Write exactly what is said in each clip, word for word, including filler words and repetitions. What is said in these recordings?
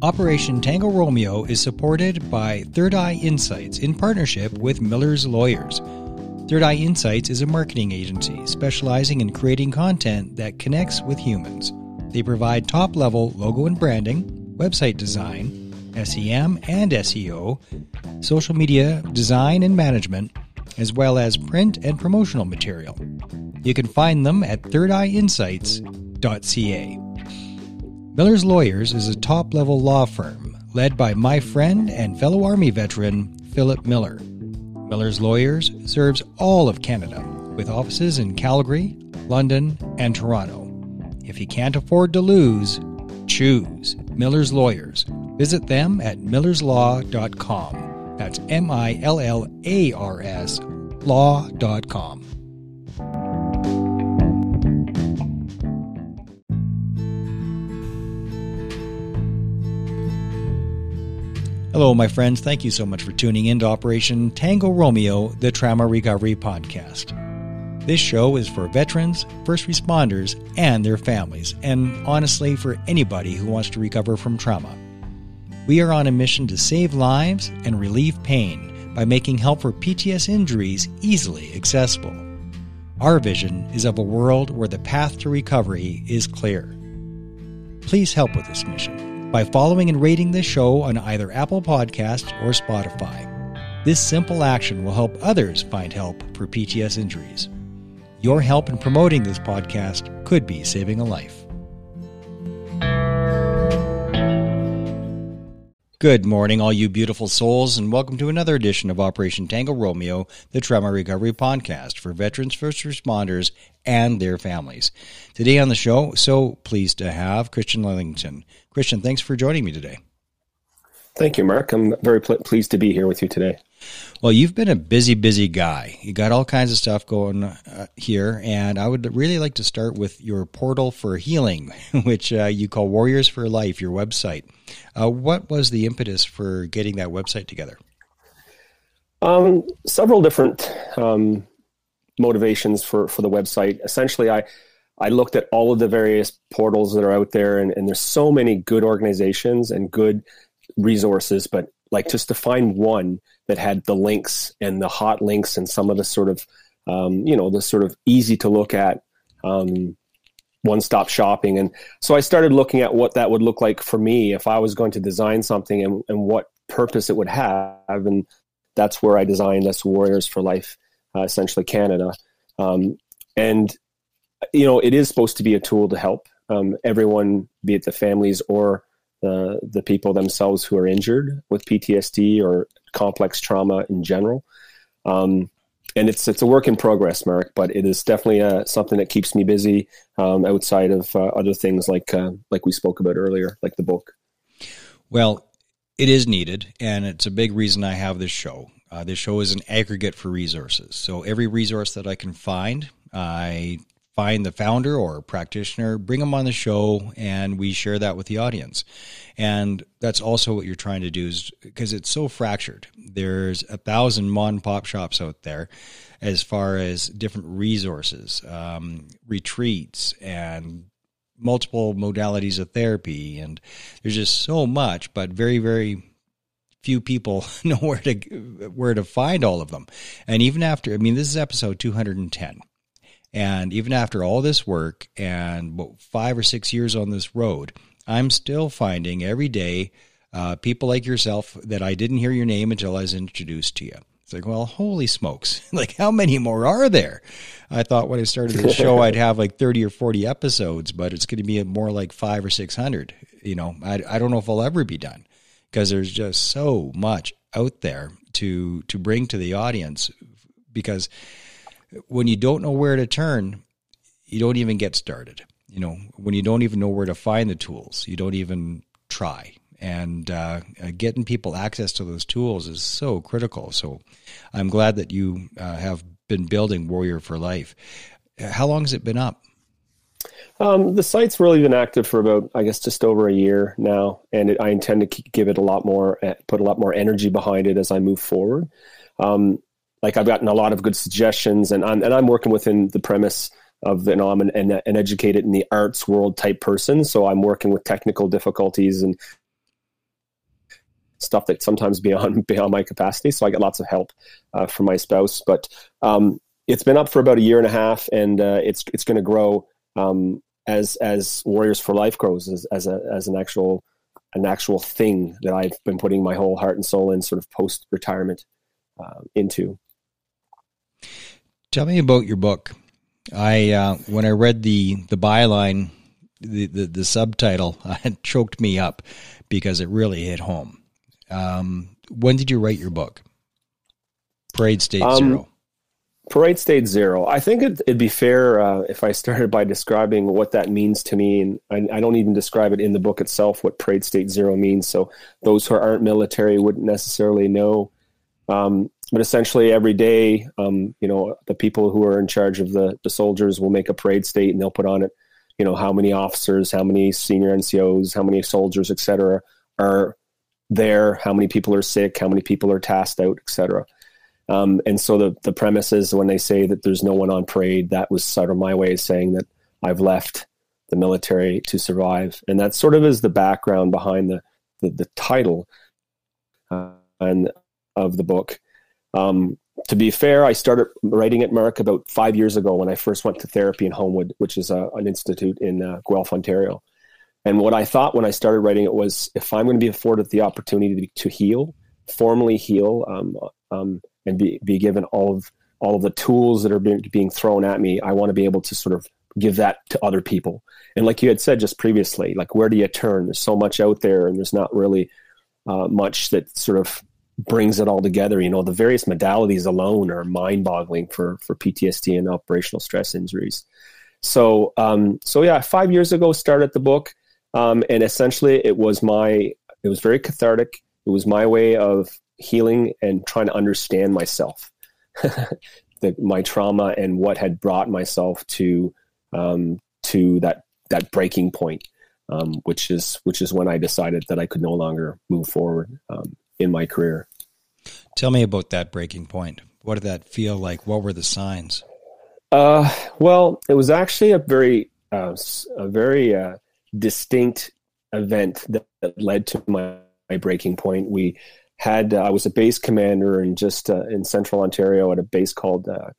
Operation Tango Romeo is supported by Third Eye Insights in partnership with Miller's Lawyers. Third Eye Insights is a marketing agency specializing in creating content that connects with humans. They provide top-level logo and branding, website design, S E M and S E O, social media design and management, as well as print and promotional material. You can find them at third eye insights dot c a. Miller's Lawyers is a top-level law firm led by my friend and fellow Army veteran, Philip Miller. Miller's Lawyers serves all of Canada with offices in Calgary, London, and Toronto. If you can't afford to lose, choose Miller's Lawyers. Visit them at millers law dot com. That's M I L L A R S law dot com. Hello, my friends. Thank you so much for tuning in to Operation Tango Romeo, the Trauma Recovery Podcast. This show is for veterans, first responders, and their families, and honestly, for anybody who wants to recover from trauma. We are on a mission to save lives and relieve pain by making help for P T S D injuries easily accessible. Our vision is of a world where the path to recovery is clear. Please help with this mission by following and rating this show on either Apple Podcasts or Spotify. This simple action will help others find help for P T S D injuries. Your help in promoting this podcast could be saving a life. Good morning, all you beautiful souls, and welcome to another edition of Operation Tango Romeo, the Trauma Recovery Podcast for veterans, first responders, and their families. Today on the show, so pleased to have Christian Lillington. Christian, thanks for joining me today. Thank you, Mark. I'm very pl- pleased to be here with you today. Well, you've been a busy, busy guy. You got all kinds of stuff going uh, here, and I would really like to start with your portal for healing, which uh, you call Warriors for Life, your website. Uh, what was the impetus for getting that website together? Um, several different um, motivations for, for the website. Essentially, I I looked at all of the various portals that are out there, and, and there's so many good organizations and good resources, but like just to find one that had the links and the hot links and some of the sort of, um, you know, the sort of easy to look at um, one-stop shopping. And so I started looking at what that would look like for me if I was going to design something and, and what purpose it would have. And that's where I designed this Warriors for Life, uh, essentially Canada. Um, and, you know, it is supposed to be a tool to help um, everyone, be it the families or the the people themselves who are injured with P T S D or complex trauma in general. Um, and it's it's a work in progress, Mark, but it is definitely uh, something that keeps me busy um, outside of uh, other things like uh, like we spoke about earlier, like the book. Well, it is needed, and it's a big reason I have this show. Uh, this show is an aggregate for resources. So every resource that I can find, I find the founder or practitioner, bring them on the show, and we share that with the audience. And that's also what you're trying to do, is because it's so fractured. There's a thousand mom and pop shops out there as far as different resources, um, retreats, and multiple modalities of therapy. And there's just so much, but very, very few people know where to, where to find all of them. And even after, I mean, this is episode two hundred ten. And even after all this work and what, five or six years on this road, I'm still finding every day uh, people like yourself that I didn't hear your name until I was introduced to you. It's like, well, holy smokes. Like, how many more are there? I thought when I started the show, I'd have like thirty or forty episodes, but it's going to be more like five or six hundred. You know, I, I don't know if I'll ever be done because there's just so much out there to, to bring to the audience, because when you don't know where to turn, you don't even get started. You know, when you don't even know where to find the tools, you don't even try. And uh, getting people access to those tools is so critical. So I'm glad that you uh, have been building Warrior for Life. How long has it been up? Um, the site's really been active for about, I guess, just over a year now. And it, I intend to keep, give it a lot more, put a lot more energy behind it as I move forward. Um, Like I've gotten a lot of good suggestions, and I'm and I'm working within the premise of, you know, I'm an, an, an educated in the arts world type person, so I'm working with technical difficulties and stuff that's sometimes beyond beyond my capacity. So I get lots of help uh, from my spouse. But um, it's been up for about a year and a half, and uh, it's it's going to grow um, as as Warriors for Life grows as as, a, as an actual an actual thing that I've been putting my whole heart and soul in, sort of post retirement uh, into. Tell me about your book. I uh, when I read the the byline, the the, the subtitle uh, choked me up because it really hit home. Um, when did you write your book? Parade State um, Zero. Parade State Zero. I think it, it'd be fair uh, if I started by describing what that means to me. And I, I don't even describe it in the book itself, what Parade State Zero means. So those who aren't military wouldn't necessarily know. Um, but essentially every day, um, you know, the people who are in charge of the, the soldiers will make a parade state, and they'll put on it, you know, how many officers, how many senior N C Os, how many soldiers, et cetera, are there, how many people are sick, how many people are tasked out, et cetera. Um, and so the, the premise is, when they say that there's no one on parade, that was sort of my way of saying that I've left the military to survive. And that sort of is the background behind the, the, the title uh, and of the book. Um, to be fair, I started writing it, Mark, about five years ago when I first went to therapy in Homewood, which is a, an institute in uh, Guelph, Ontario. And what I thought when I started writing it was, if I'm going to be afforded the opportunity to, to heal, formally heal, um, um, and be, be given all of all of the tools that are being, being thrown at me, I want to be able to sort of give that to other people. And like you had said just previously, like, where do you turn? There's so much out there, and there's not really uh, much that sort of brings it all together. You know, the various modalities alone are mind-boggling for for P T S D and operational stress injuries. So, um, so yeah, five years ago started the book, um, and essentially it was my it was very cathartic. It was my way of healing and trying to understand myself, the, my trauma, and what had brought myself to um, to that that breaking point, um, which is which is when I decided that I could no longer move forward um, in my career. Tell me about that breaking point. What did that feel like? What were the signs? Uh, well, it was actually a very, uh, a very uh, distinct event that, that led to my, my breaking point. We had, uh, I was a base commander in just uh, in central Ontario at a base called uh,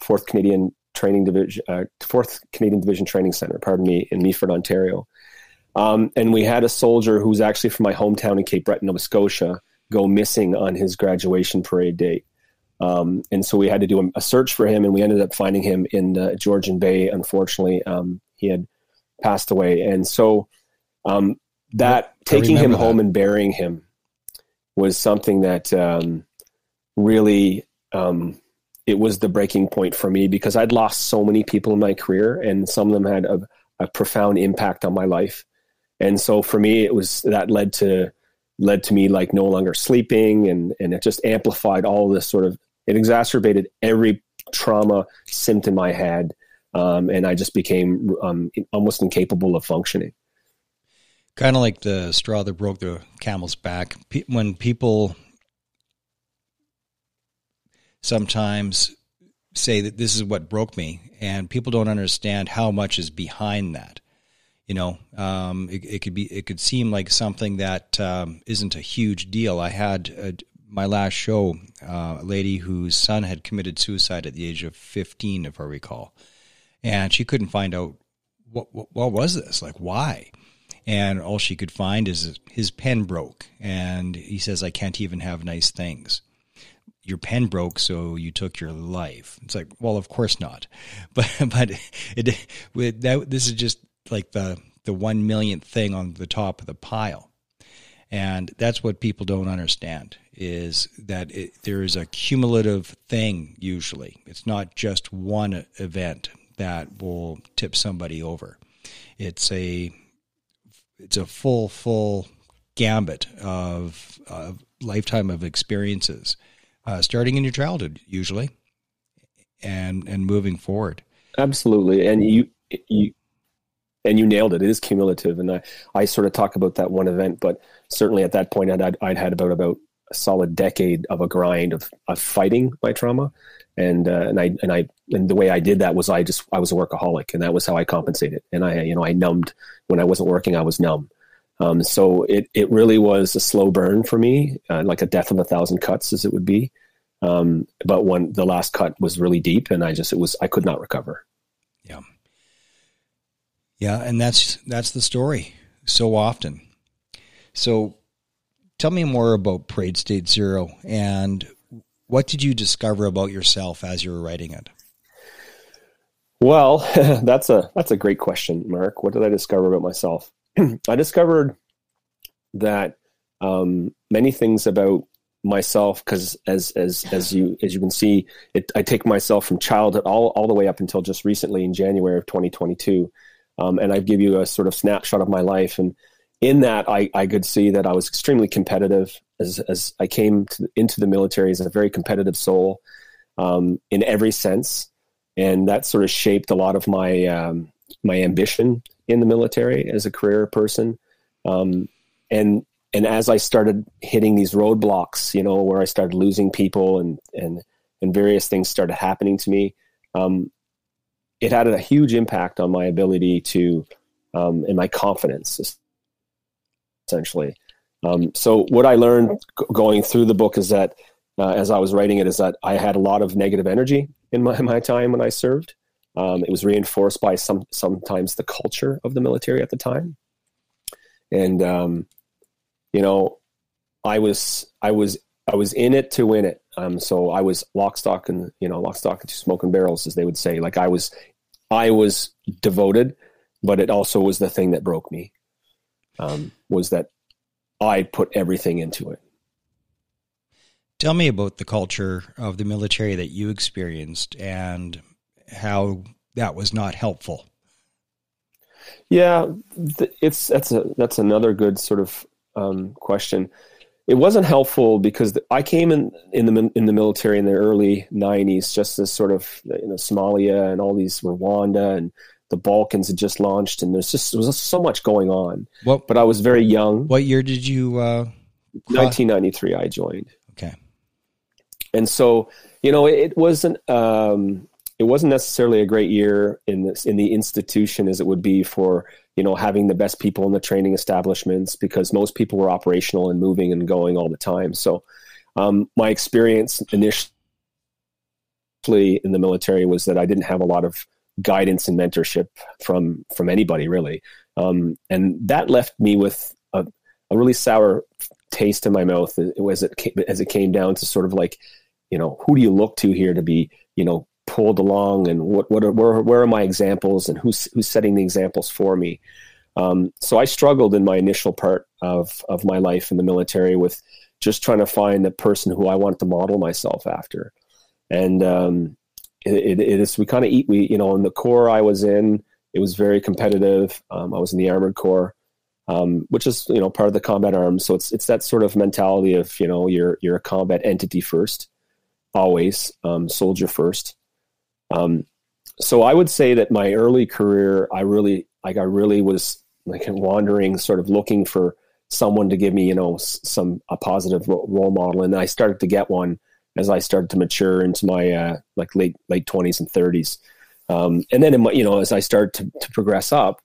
Fourth Canadian Training Division, uh, Fourth Canadian Division Training Center, pardon me, in Meaford, Ontario. Um, and we had a soldier who was actually from my hometown in Cape Breton, Nova Scotia, go missing on his graduation parade date. Um, and so we had to do a search for him, and we ended up finding him in the Georgian Bay. Unfortunately, um, he had passed away. And so um, that I taking him that. home and burying him was something that um, really, um, it was the breaking point for me, because I'd lost so many people in my career, and some of them had a, a profound impact on my life. And so for me, it was, that led to, led to me like no longer sleeping, and, and it just amplified all this sort of, it exacerbated every trauma symptom I had. Um, and I just became um, almost incapable of functioning. Kind of like the straw that broke the camel's back. Pe- when people sometimes say that this is what broke me, and people don't understand how much is behind that. You know, um, it, it could be, it could seem like something that um, isn't a huge deal. I had a, my last show, uh, a lady whose son had committed suicide at the age of fifteen, if I recall, and she couldn't find out what what, what was this, like why, and all she could find is his pen broke, and he says, "I can't even have nice things." Your pen broke, so you took your life. It's like, well, of course not, but but it, it that, this is just like the, the one millionth thing on the top of the pile. And that's what people don't understand, is that it, there is a cumulative thing usually. It's not just one event that will tip somebody over. It's a it's a full, full gambit of a lifetime of experiences, uh, starting in your childhood usually, and and moving forward. Absolutely. And you... you And you nailed it. It is cumulative. And I, I sort of talk about that one event, but certainly at that point, I'd, I'd had about, about a solid decade of a grind of, of fighting my trauma. And, uh, and I, and I, and the way I did that was I just, I was a workaholic, and that was how I compensated. And I, you know, I numbed when I wasn't working, I was numb. Um, so it, it really was a slow burn for me, uh, like a death of a thousand cuts as it would be. Um, but when the last cut was really deep and I just, it was, I could not recover. Yeah. Yeah. And that's, that's the story so often. So tell me more about Parade State Zero and what did you discover about yourself as you were writing it? Well, that's a, that's a great question, Mark. What did I discover about myself? I discovered that, um, many things about myself, because as, as, as you, as you can see, it, I take myself from childhood all, all the way up until just recently in January of twenty twenty-two. Um, and I give you a sort of snapshot of my life. And in that, I, I could see that I was extremely competitive as, as I came to, into the military as a very competitive soul, um, in every sense. And that sort of shaped a lot of my, um, my ambition in the military as a career person. Um, and, and as I started hitting these roadblocks, you know, where I started losing people and, and, and various things started happening to me, um, it had a huge impact on my ability to, um, and my confidence essentially. Um, so what I learned g- going through the book is that, uh, as I was writing it, is that I had a lot of negative energy in my, my time when I served. Um, it was reinforced by some, sometimes the culture of the military at the time. And, um, you know, I was, I was, I was in it to win it. Um, so I was lock, stock and, you know, lock, stock and smoke and barrels, as they would say. Like I was, I was devoted, but it also was the thing that broke me, um, was that I put everything into it. Tell me about the culture of the military that you experienced and how that was not helpful. Yeah, it's, that's a, that's another good sort of, um, question. It wasn't helpful because the, I came in, in the, in the military in the early nineties, just as sort of, you know, Somalia and all these Rwanda and the Balkans had just launched. And there's just, there was so much going on, what, but I was very young. What year did you, uh, nineteen ninety-three I joined. Okay. And so, you know, it, it wasn't, um, it wasn't necessarily a great year in this, in the institution as it would be for, you know, having the best people in the training establishments, because most people were operational and moving and going all the time. So, um, my experience initially in the military was that I didn't have a lot of guidance and mentorship from, from anybody really. Um, and that left me with a, a really sour taste in my mouth as it came, as it came down to sort of like, you know, who do you look to here to be, you know, pulled along, and what, what are, where, where are my examples, and who's, who's setting the examples for me? Um, so I struggled in my initial part of, of my life in the military with just trying to find the person who I wanted to model myself after. And, um, it, it, it is, we kind of eat, we, you know, in the Corps I was in, it was very competitive. Um, I was in the Armored Corps, um, which is, you know, part of the combat arms. So it's, it's that sort of mentality of, you know, you're, you're a combat entity first, always, um, soldier first. Um, so I would say that my early career, I really, like I really was like wandering, sort of looking for someone to give me, you know, some, a positive role model. And I started to get one as I started to mature into my, uh, like late, late twenties and thirties. Um, and then, in my, you know, as I started to, to progress up,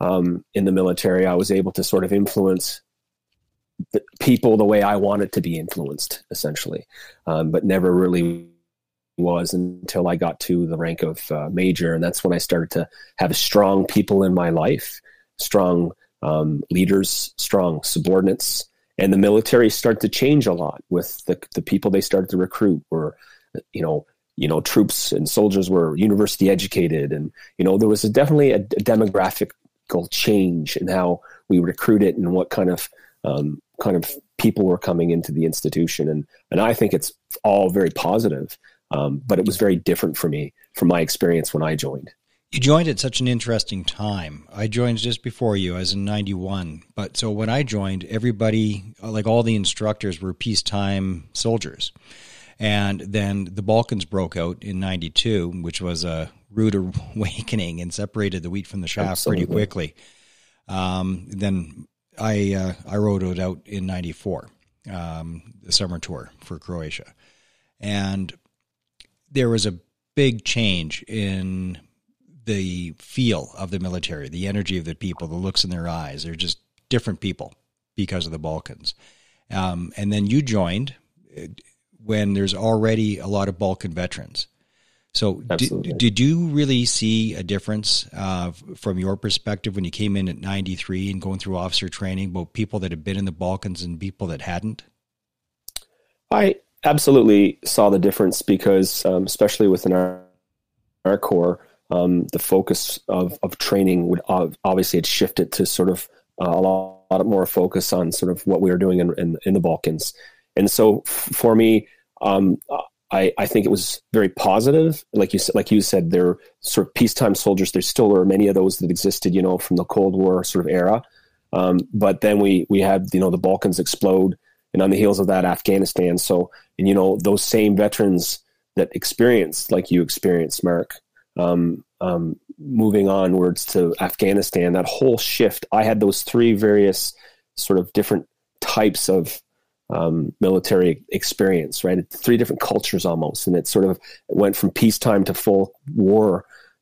um, in the military, I was able to sort of influence the people the way I wanted to be influenced essentially. Um, but never really was until I got to the rank of uh, major. And that's when I started to have strong people in my life, strong um, leaders, strong subordinates. And the military started to change a lot with the, the people they started to recruit were, you know, you know, troops and soldiers were university educated. And, you know, there was a, definitely a, a demographical change in how we recruited and what kind of um, kind of people were coming into the institution. And, and I think it's all very positive. Um, but it was very different for me from my experience when I joined. You joined at such an interesting time. I joined just before you. I was in ninety-one. But so when I joined, everybody, like all the instructors, were peacetime soldiers. And then the Balkans broke out in ninety-two, which was a rude awakening and separated the wheat from the chaff. Absolutely. Pretty quickly. Um, then I uh, I rode it out in ninety-four, um, the summer tour for Croatia. And there was a big change in the feel of the military, the energy of the people, the looks in their eyes. They're just different people because of the Balkans. Um, and then you joined when there's already a lot of Balkan veterans. So did, did you really see a difference uh, from your perspective when you came in at ninety-three and going through officer training, both people that had been in the Balkans and people that hadn't? I absolutely saw the difference because um, especially within our, our Corps, um, the focus of, of training would ov- obviously had shifted to sort of uh, a lot, lot more focus on sort of what we were doing in, in, in the Balkans. And so f- for me, um, I, I think it was very positive. Like you said, like you said, they're sort of peacetime soldiers. There still are many of those that existed, you know, from the Cold War sort of era. Um, but then we, we had, you know, the Balkans explode, and on the heels of that, Afghanistan. So, and you know, those same veterans that experienced, like you experienced, Mark, um, um, moving onwards to Afghanistan, that whole shift, I had those three various sort of different types of Um, military experience, right? Three different cultures almost. And it sort of went from peacetime to full war,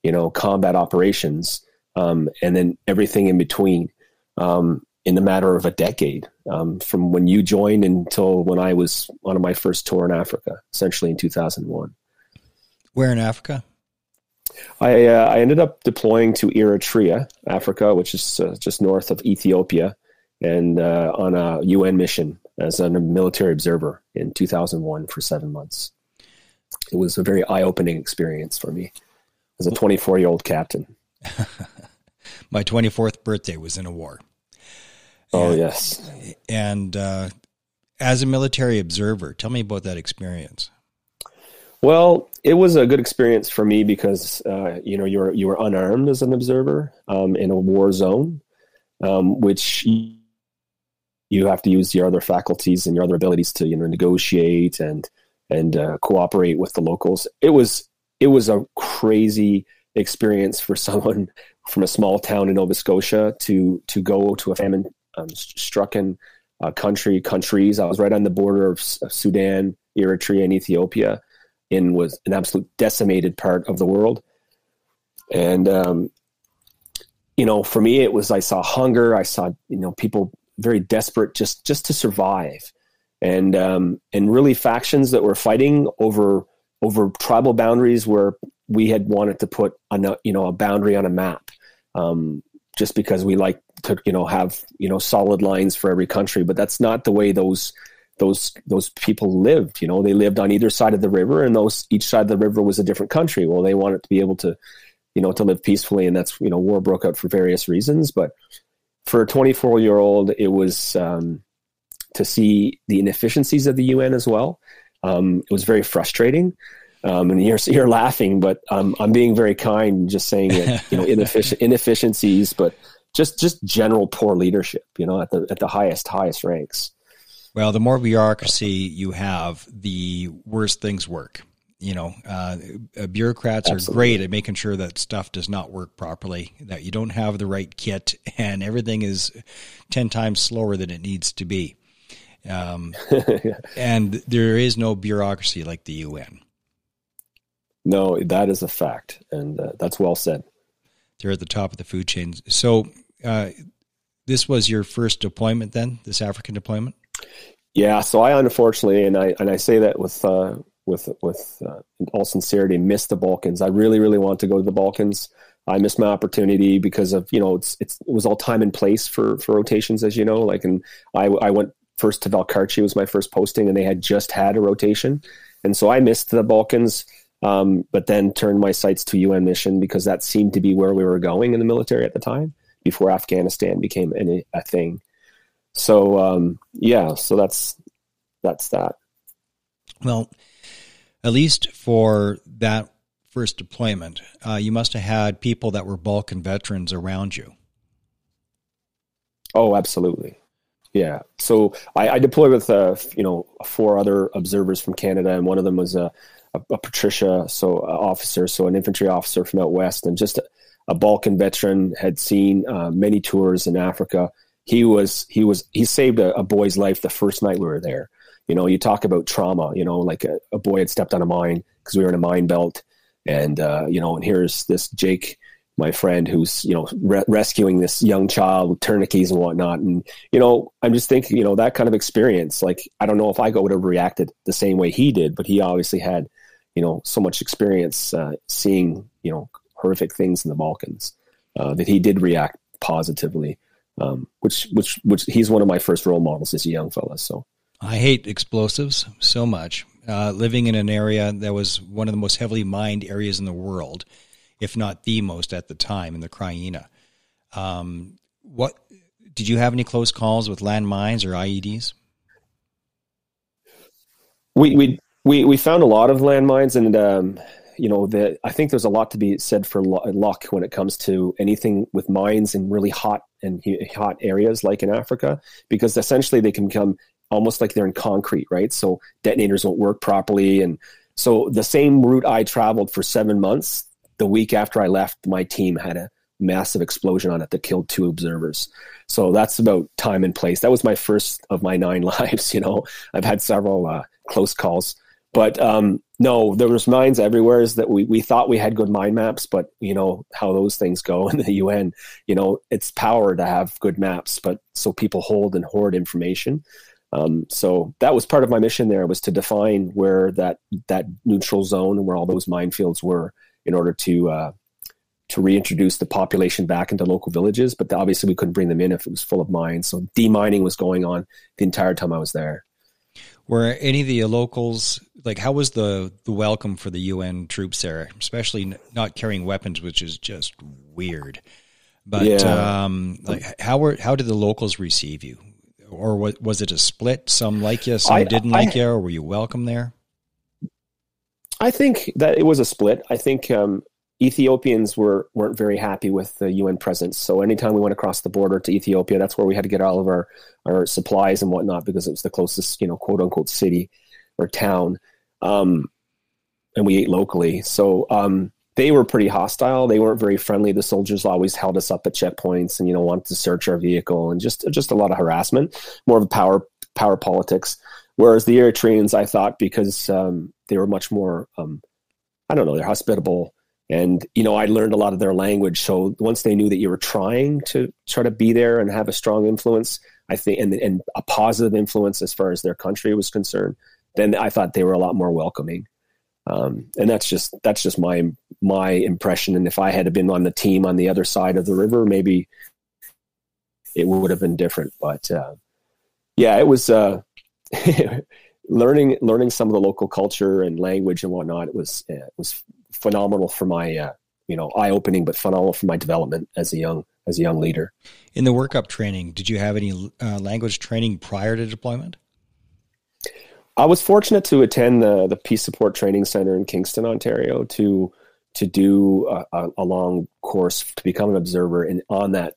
you know, combat operations, um, and then everything in between um, in the matter of a decade, um, from when you joined until when I was on my first tour in Africa, essentially in two thousand one. Where in Africa? I, uh, I ended up deploying to Eritrea, Africa, which is uh, just north of Ethiopia, and uh, on a U N mission as a military observer in two thousand one for seven months. It was a very eye-opening experience for me as a twenty-four-year-old captain. My twenty-fourth birthday was in a war. Oh, and, yes. And uh, as a military observer, tell me about that experience. Well, it was a good experience for me because, uh, you know, you were, you were unarmed as an observer um, in a war zone, um, which... you have to use your other faculties and your other abilities to, you know, negotiate and and uh, cooperate with the locals. It was it was a crazy experience for someone from a small town in Nova Scotia to to go to a famine-stricken um, uh, country countries. I was right on the border of, of Sudan, Eritrea, and Ethiopia, and was an absolute decimated part of the world. And um, you know, for me, it was I saw hunger. I saw you know people. very desperate just, just to survive. And, um, and really factions that were fighting over, over tribal boundaries where we had wanted to put a, you know, a boundary on a map, um, just because we like to, you know, have, you know, solid lines for every country, but that's not the way those, those, those people lived. You know, they lived on either side of the river, and those, each side of the river was a different country. Well, they wanted to be able to, you know, to live peacefully. And that's, you know, war broke out for various reasons, but for a twenty-four-year-old, it was um, to see the inefficiencies of the U N as well. Um, it was very frustrating, um, and you're you're laughing, but um, I'm being very kind, just saying that, you know, ineffic- inefficiencies, but just just general poor leadership, you know, at the at the highest highest ranks. Well, the more bureaucracy you have, the worse things work. You know, uh, bureaucrats Absolutely. Are great at making sure that stuff does not work properly, that you don't have the right kit, and everything is ten times slower than it needs to be. Um, yeah. And there is no bureaucracy like the U N. No, that is a fact. And uh, that's well said. They're at the top of the food chain. So uh, this was your first deployment then, this African deployment? Yeah. So I, unfortunately, and I, and I say that with, uh, with with uh, in all sincerity, miss the Balkans. I really, really want to go to the Balkans. I missed my opportunity because of, you know, it's, it's it was all time and place for, for rotations, as you know. Like, and I, I went first to Valcarce, was my first posting, and they had just had a rotation. And so I missed the Balkans, um, but then turned my sights to U N mission because that seemed to be where we were going in the military at the time before Afghanistan became a, a thing. So, um, yeah, so that's that's that. Well, at least for that first deployment, uh, you must have had people that were Balkan veterans around you. Oh, absolutely. Yeah. So I, I deployed with, uh, you know, four other observers from Canada, and one of them was a, a, a Patricia, so uh, officer, so an infantry officer from out west, and just a, a Balkan veteran, had seen uh, many tours in Africa. He was, he was, he saved a, a boy's life the first night we were there. You know, you talk about trauma, you know, like a, a boy had stepped on a mine because we were in a mine belt. And, uh, you know, and here's this Jake my friend who's, you know, re- rescuing this young child with tourniquets and whatnot. And, you know, I'm just thinking, you know, that kind of experience, like, I don't know if I would have reacted the same way he did, but he obviously had, you know, so much experience uh, seeing, you know, horrific things in the Balkans uh, that he did react positively, um, which, which, which he's one of my first role models as a young fella. So I hate explosives so much. Uh, living in an area that was one of the most heavily mined areas in the world, if not the most at the time, in the Crimea. Um, what did you have any close calls with landmines or I E Ds? We we we we found a lot of landmines, and um, you know, the, I think there's a lot to be said for luck when it comes to anything with mines in really hot and hot areas like in Africa, because essentially they can become almost like they're in concrete, right? So detonators won't work properly. And so the same route I traveled for seven months, the week after I left, my team had a massive explosion on it that killed two observers. So that's about time and place. That was my first of my nine lives, you know. I've had several uh, close calls. But um, no, there was mines everywhere. Is that we, we thought we had good mine maps, but you know how those things go in the U N. You know, it's power to have good maps, but so people hold and hoard information. Um, so that was part of my mission there, was to define where that, that neutral zone and where all those minefields were in order to, uh, to reintroduce the population back into local villages. But obviously we couldn't bring them in if it was full of mines. So demining was going on the entire time I was there. Were any of the locals, like, how was the, the welcome for the U N troops there, especially not carrying weapons, which is just weird, but, yeah. um, like how were, how did the locals receive you? Or was it a split? Some like you, some I, didn't like I, you, or were you welcome there? I think that it was a split. I think um, Ethiopians were, weren't very happy with the U N presence. So anytime we went across the border to Ethiopia, that's where we had to get all of our, our supplies and whatnot, because it was the closest, you know, quote unquote city or town. Um, and we ate locally. So um, they were pretty hostile. They weren't very friendly. The soldiers always held us up at checkpoints and, you know, wanted to search our vehicle, and just, just a lot of harassment, more of a power, power politics. Whereas the Eritreans, I thought, because um, they were much more, um, I don't know, they're hospitable. And, you know, I learned a lot of their language. So once they knew that you were trying to try to be there and have a strong influence, I think, and, and a positive influence as far as their country was concerned, then I thought they were a lot more welcoming. Um, and that's just, that's just my, my impression. And if I had been on the team on the other side of the river, maybe it would have been different, but, uh, yeah, it was, uh, learning, learning some of the local culture and language and whatnot. It was, uh, it was phenomenal for my, uh, you know, eye opening, but phenomenal for my development as a young, as a young leader. In the workup training, did you have any uh, language training prior to deployment? I was fortunate to attend the, the Peace Support Training Center in Kingston, Ontario, to to do a, a long course to become an observer. And on that,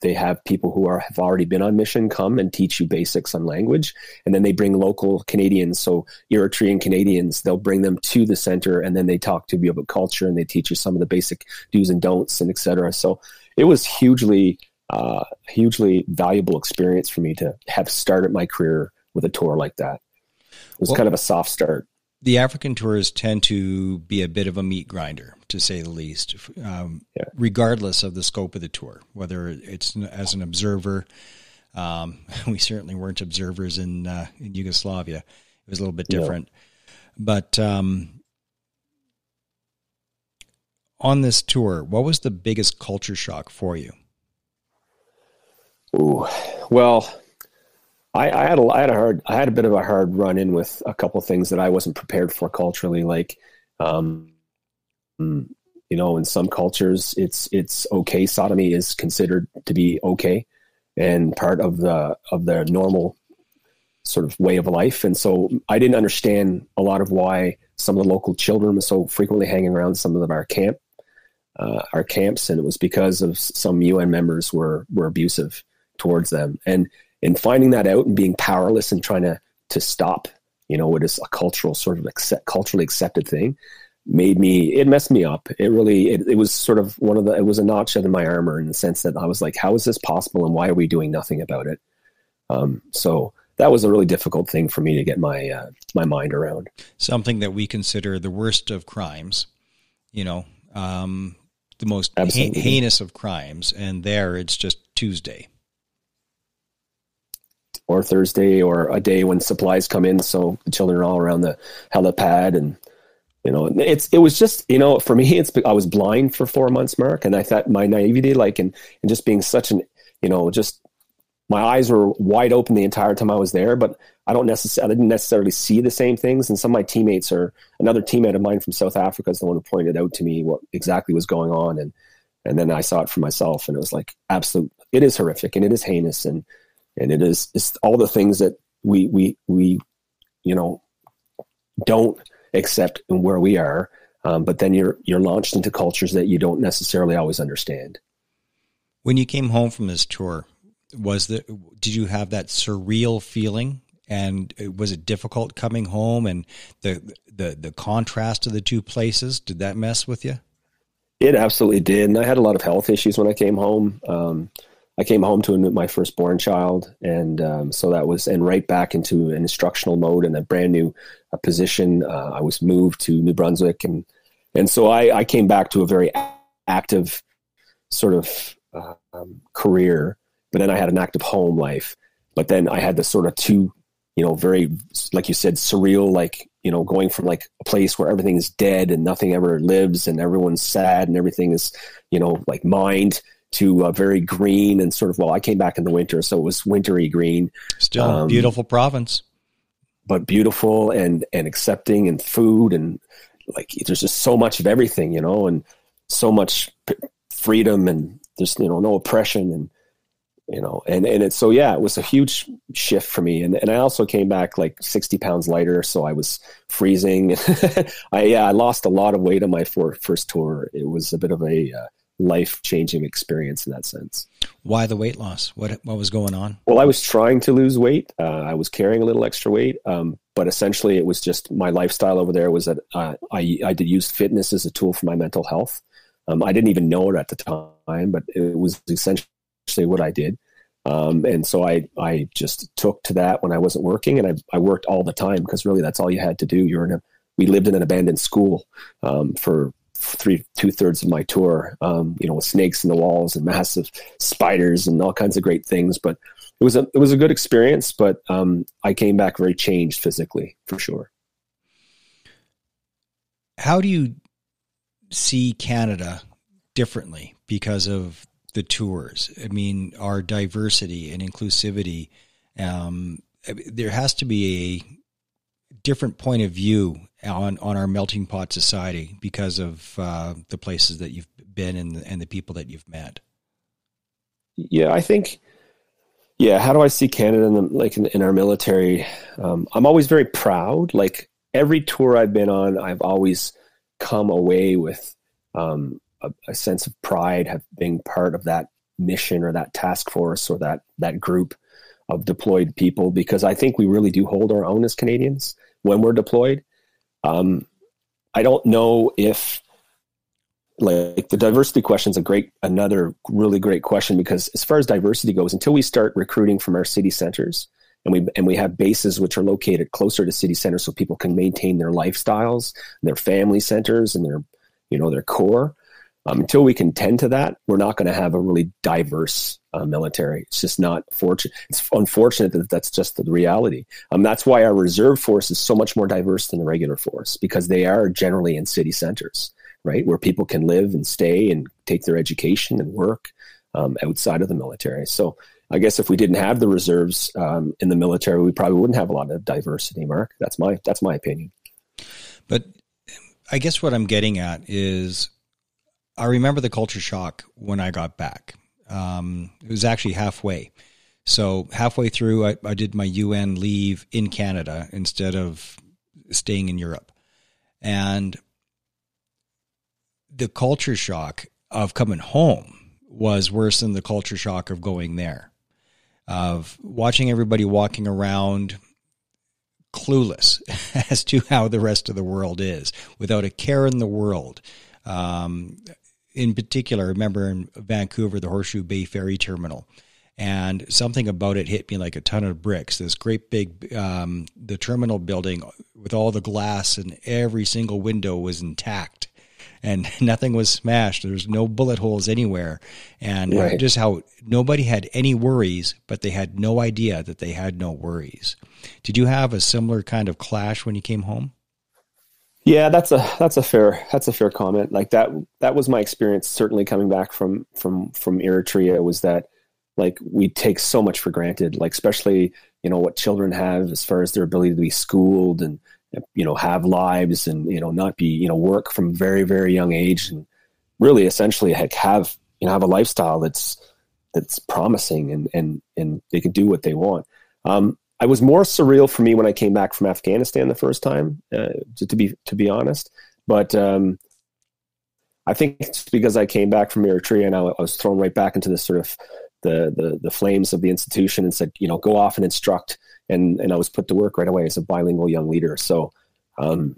they have people who are have already been on mission come and teach you basics on language. And then they bring local Canadians, so Eritrean Canadians, they'll bring them to the center, and then they talk to you about culture, and they teach you some of the basic do's and don'ts, and et cetera. So it was hugely, uh, hugely valuable experience for me to have started my career with a tour like that. It was well, kind of a soft start. The African tours tend to be a bit of a meat grinder, to say the least, um, yeah. regardless of the scope of the tour, whether it's as an observer. Um, we certainly weren't observers in, uh, in Yugoslavia. It was a little bit different. No. But um, on this tour, what was the biggest culture shock for you? Ooh, well... I, I had a, I had a hard, I had a bit of a hard run in with a couple of things that I wasn't prepared for culturally. Like, um, you know, in some cultures it's, it's okay. Sodomy is considered to be okay and part of the, of their normal sort of way of life. And so I didn't understand a lot of why some of the local children were so frequently hanging around some of our camp, uh, our camps. And it was because of some U N members were, were abusive towards them. And, And finding that out and being powerless and trying to, to stop, you know, what is a cultural sort of accept, culturally accepted thing made me, it messed me up. It really, it, it was sort of one of the, it was a notch in my armor in the sense that I was like, how is this possible? And why are we doing nothing about it? Um, so that was a really difficult thing for me to get my, uh, my mind around. Something that we consider the worst of crimes, you know, um, the most he- heinous of crimes, and there it's just Tuesday. Or Thursday, or a day when supplies come in, so the children are all around the helipad, and you know, it's it was just you know for me, it's I was blind for four months, Mark, and I thought my naivety, like, and and just being such an you know, just my eyes were wide open the entire time I was there, but I don't necessarily I didn't necessarily see the same things. And some of my teammates, or another teammate of mine from South Africa, is the one who pointed out to me what exactly was going on, and and then I saw it for myself, and it was like absolute. It is horrific, and it is heinous, and. And it is it's all the things that we, we, we, you know, don't accept in where we are. Um, but then you're, you're launched into cultures that you don't necessarily always understand. When you came home from this tour, was the, did you have that surreal feeling, and was it difficult coming home, and the, the, the contrast of the two places, did that mess with you? It absolutely did. And I had a lot of health issues when I came home. Um, I came home to my firstborn child, and um, so that was, and right back into an instructional mode and a brand new uh, position. Uh, I was moved to New Brunswick, and and so I, I came back to a very active sort of uh, um, career, but then I had an active home life. But then I had this sort of two, you know, very, like you said, surreal, like, you know, going from like a place where everything is dead and nothing ever lives and everyone's sad and everything is, you know, like mined, to uh, very green and sort of, well, I came back in the winter, so it was wintry green. Still um, beautiful province. But beautiful and, and accepting, and food, and like, there's just so much of everything, you know, and so much p- freedom, and there's, you know, no oppression, and, you know, and, and it's, so yeah, it was a huge shift for me. And and I also came back like sixty pounds lighter. So I was freezing. I, yeah, I lost a lot of weight on my four, first tour. It was a bit of a, uh, life-changing experience in that sense. Why the weight loss? What what was going on? Well, I was trying to lose weight. Uh, I was carrying a little extra weight, um, but essentially it was just my lifestyle over there was that uh, I, I did use fitness as a tool for my mental health. Um, I didn't even know it at the time, but it was essentially what I did. Um, and so I, I just took to that when I wasn't working, and I, I worked all the time because really that's all you had to do. You're in a, we lived in an abandoned school um, for three two thirds of my tour, um, you know, with snakes in the walls and massive spiders and all kinds of great things. But it was a, it was a good experience, but um, I came back very changed physically for sure. How do you see Canada differently because of the tours? I mean, our diversity and inclusivity, um, there has to be a different point of view on, on our melting pot society because of uh, the places that you've been and the, and the people that you've met. Yeah, I think, yeah. How do I see Canada in the, like in, in our military? Um, I'm always very proud. Like every tour I've been on, I've always come away with um, a, a sense of pride, have being part of that mission or that task force or that, that group of deployed people, because I think we really do hold our own as Canadians when we're deployed. Um, I don't know if like the diversity question is a great, another really great question, because as far as diversity goes, until we start recruiting from our city centers and we, and we have bases which are located closer to city centers so people can maintain their lifestyles, their family centers and their, you know, their core, um, until we can tend to that, we're not going to have a really diverse uh, military. It's just not fortunate. It's unfortunate that that's just the reality. Um, that's why our reserve force is so much more diverse than the regular force, because they are generally in city centers, right? Where people can live and stay and take their education and work um, outside of the military. So I guess if we didn't have the reserves um, in the military, we probably wouldn't have a lot of diversity, Mark. That's my, that's my opinion. But I guess what I'm getting at is, I remember the culture shock when I got back. Um, it was actually halfway. So halfway through, I, I did my U N leave in Canada instead of staying in Europe. And the culture shock of coming home was worse than the culture shock of going there, of watching everybody walking around clueless as to how the rest of the world is, without a care in the world. Um, In particular, I remember in Vancouver, the Horseshoe Bay Ferry Terminal, and something about it hit me like a ton of bricks. This great big, um, the terminal building with all the glass and every single window was intact. and nothing was smashed. There's no bullet holes anywhere. And right. just how nobody had any worries, but they had no idea that they had no worries. Did you have a similar kind of clash when you came home? Yeah, that's a, that's a fair, that's a fair comment. Like that, that was my experience certainly coming back from, from, from Eritrea, was that like we take so much for granted, like especially, you know, what children have as far as their ability to be schooled and, you know, have lives and, you know, not be, you know, work from very, very young age, and really essentially heck have, you know, have a lifestyle that's, that's promising and, and, and they can do what they want. Um, I was more surreal for me when I came back from Afghanistan the first time, uh, to be, to be honest, but, um, I think it's because I came back from Eritrea and I, I was thrown right back into this sort of the, the, the flames of the institution and said, you know, go off and instruct. And, and I was put to work right away as a bilingual young leader. So, um,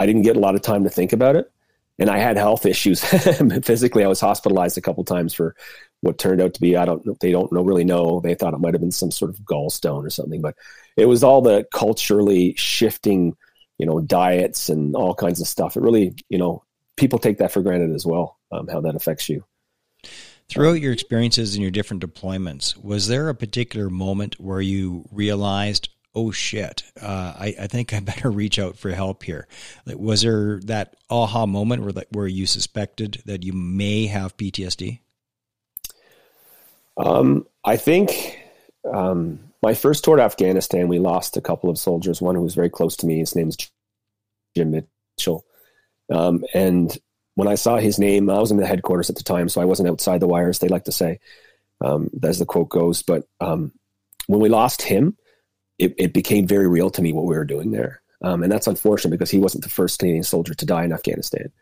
I didn't get a lot of time to think about it, and I had health issues physically. I was hospitalized a couple of times for what turned out to be, I don't know, they don't know, really know. They thought it might've been some sort of gallstone or something, but it was all the culturally shifting, you know, diets and all kinds of stuff. It really, you know, people take that for granted as well, um, how that affects you. Throughout your experiences and your different deployments, was there a particular moment where you realized, oh shit, uh, I, I think I better reach out for help here? Like, was there that aha moment where, where you suspected that you may have P T S D? Um, I think um, my first tour to Afghanistan, we lost a couple of soldiers, one who was very close to me. His name's Jim Mitchell. Um, and when I saw his name, I was in the headquarters at the time, so I wasn't outside the wires, they like to say, um, as the quote goes. But um, when we lost him, it, it became very real to me what we were doing there. Um, and that's unfortunate because he wasn't the first Canadian soldier to die in Afghanistan.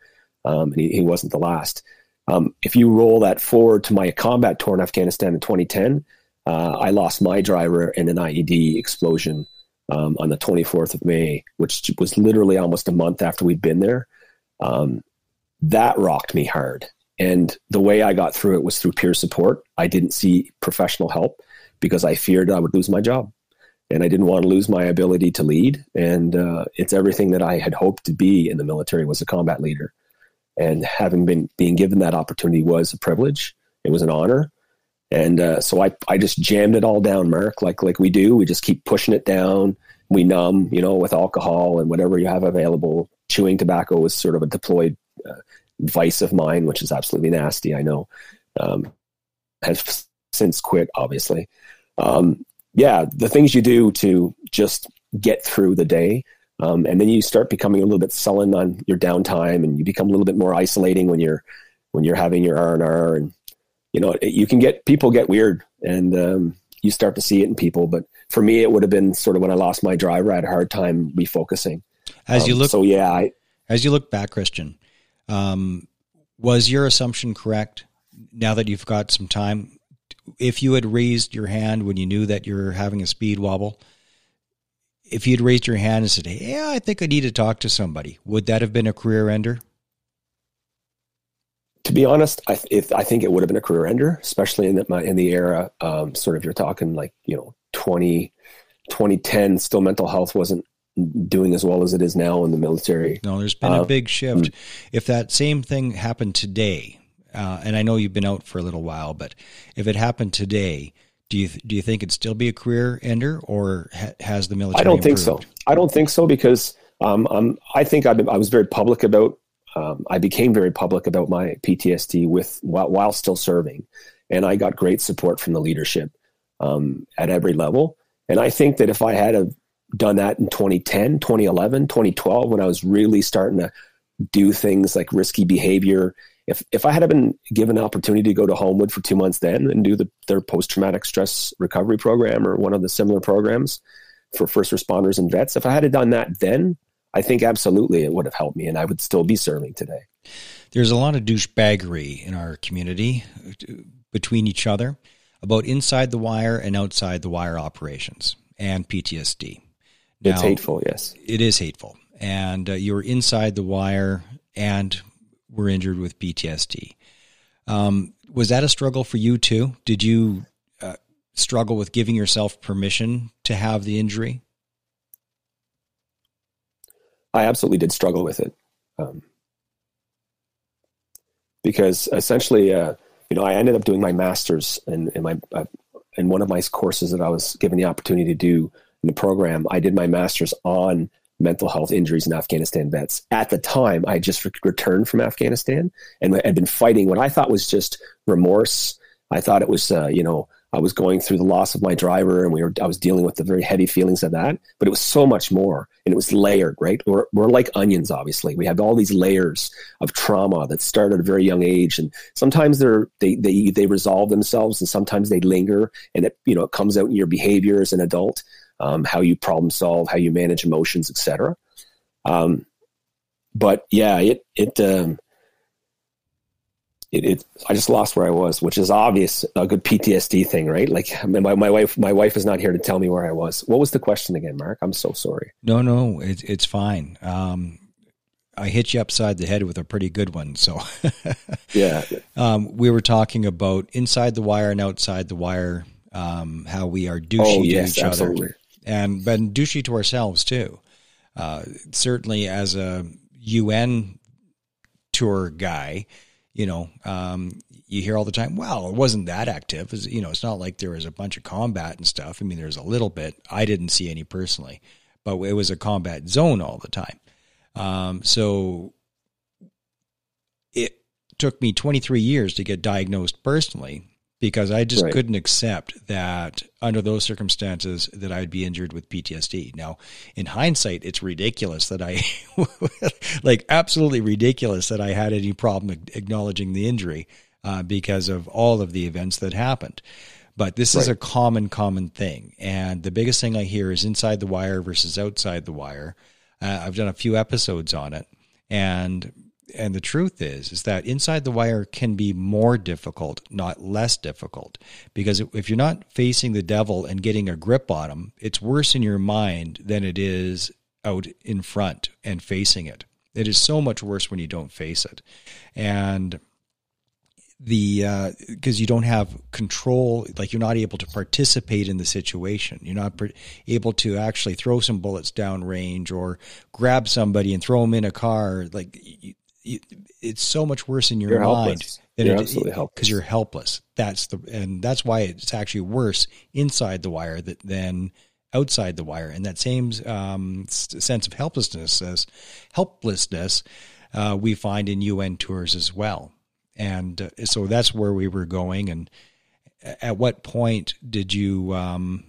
Um, and he, he wasn't the last. Um, if you roll that forward to my combat tour in Afghanistan in twenty ten, uh, I lost my driver in an I E D explosion um, on the twenty-fourth of May, which was literally almost a month after we'd been there. Um, That rocked me hard. And the way I got through it was through peer support. I didn't see professional help because I feared I would lose my job, and I didn't want to lose my ability to lead. And uh, it's everything that I had hoped to be in the military, was a combat leader. And having been being given that opportunity was a privilege. It was an honor. And uh, so I, I just jammed it all down, Mark, like, like we do. We just keep pushing it down. We numb, you know, with alcohol and whatever you have available. Chewing tobacco is sort of a deployed Uh, vice of mine, which is absolutely nasty, I know. Um, have since quit, obviously. Um, yeah, the things you do to just get through the day, um, and then you start becoming a little bit sullen on your downtime, and you become a little bit more isolating when you're when you're having your R and R, and you know it, you can get people get weird, and um, you start to see it in people. But for me, it would have been sort of when I lost my driver, I had a hard time refocusing. As um, you look, so yeah, I, as you look back, Christian. Um, was your assumption correct now that you've got some time? If you had raised your hand when you knew that you're having a speed wobble, if you'd raised your hand and said, yeah, I think I need to talk to somebody, would that have been a career ender? To be honest, I, if, I think it would have been a career ender, especially in the, my, in the era, um, sort of, you're talking like, you know, twenty, twenty ten, still mental health wasn't doing as well as it is now in the military. No, there's been uh, a big shift. If that same thing happened today, uh, and I know you've been out for a little while, but if it happened today, do you, do you think it'd still be a career ender, or ha- has the military? I don't improved? think so. I don't think so because, um, I'm, I think I've been, I was very public about, um, I became very public about my P T S D with, while, while still serving. And I got great support from the leadership, um, at every level. And I think that if I had a, done that in twenty ten, twenty eleven, twenty twelve, when I was really starting to do things like risky behavior. If if I had been given an opportunity to go to Homewood for two months then and do the, their post-traumatic stress recovery program or one of the similar programs for first responders and vets, if I had done that then, I think absolutely it would have helped me and I would still be serving today. There's a lot of douchebaggery in our community between each other about inside the wire and outside the wire operations and P T S D. Now, it's hateful, yes. It is hateful. And uh, you were inside the wire and were injured with P T S D. Um, was that a struggle for you too? Did you uh, struggle with giving yourself permission to have the injury? I absolutely did struggle with it. Um, because essentially, uh, you know, I ended up doing my master's in, in my uh, in one of my courses that I was given the opportunity to do in the program. I did my master's on mental health injuries in Afghanistan vets. At the time, I had just re- returned from Afghanistan and had been fighting what I thought was just remorse. I thought it was, uh, you know, I was going through the loss of my driver, and we were, I was dealing with the very heavy feelings of that, but it was so much more, and it was layered, right? We're, we're like onions, obviously. We have all these layers of trauma that start at a very young age, and sometimes they're, they, they, they resolve themselves, and sometimes they linger, and it, you know, it comes out in your behavior as an adult, um, how you problem solve, how you manage emotions, et cetera. Um, but yeah, it, it, um, It, it, I just lost where I was, which is obvious, a good P T S D thing, right? Like my, my wife, my wife is not here to tell me where I was. What was the question again, Mark? I'm so sorry. No, no, it, it's fine. Um, I hit you upside the head with a pretty good one. So yeah, um, we were talking about inside the wire and outside the wire, um, how we are douchey oh, to yes, each absolutely. other and but douchey to ourselves too. Uh, certainly as a U N tour guy, you know, um, you hear all the time, well, it wasn't that active. It's, you know, it's not like there was a bunch of combat and stuff. I mean, there's a little bit. I didn't see any personally, but it was a combat zone all the time. Um, so it took me twenty-three years to get diagnosed personally because I just right. couldn't accept that under those circumstances that I'd be injured with P T S D. Now, in hindsight, it's ridiculous that I, like absolutely ridiculous that I had any problem acknowledging the injury uh, because of all of the events that happened. But this right. is a common, common thing. And the biggest thing I hear is inside the wire versus outside the wire. Uh, I've done a few episodes on it. And And the truth is, is that inside the wire can be more difficult, not less difficult, because if you're not facing the devil and getting a grip on him, it's worse in your mind than it is out in front and facing it. It is so much worse when you don't face it. And the, uh, cause you don't have control. Like you're not able to participate in the situation. You're not per- able to actually throw some bullets down range or grab somebody and throw them in a car. Like you, it's so much worse in your you're mind helpless. than you're it is because you're helpless. That's the, and that's why it's actually worse inside the wire that, than outside the wire. And that same um, sense of helplessness as helplessness uh, we find in U N tours as well. And uh, so that's where we were going. And at what point did you um,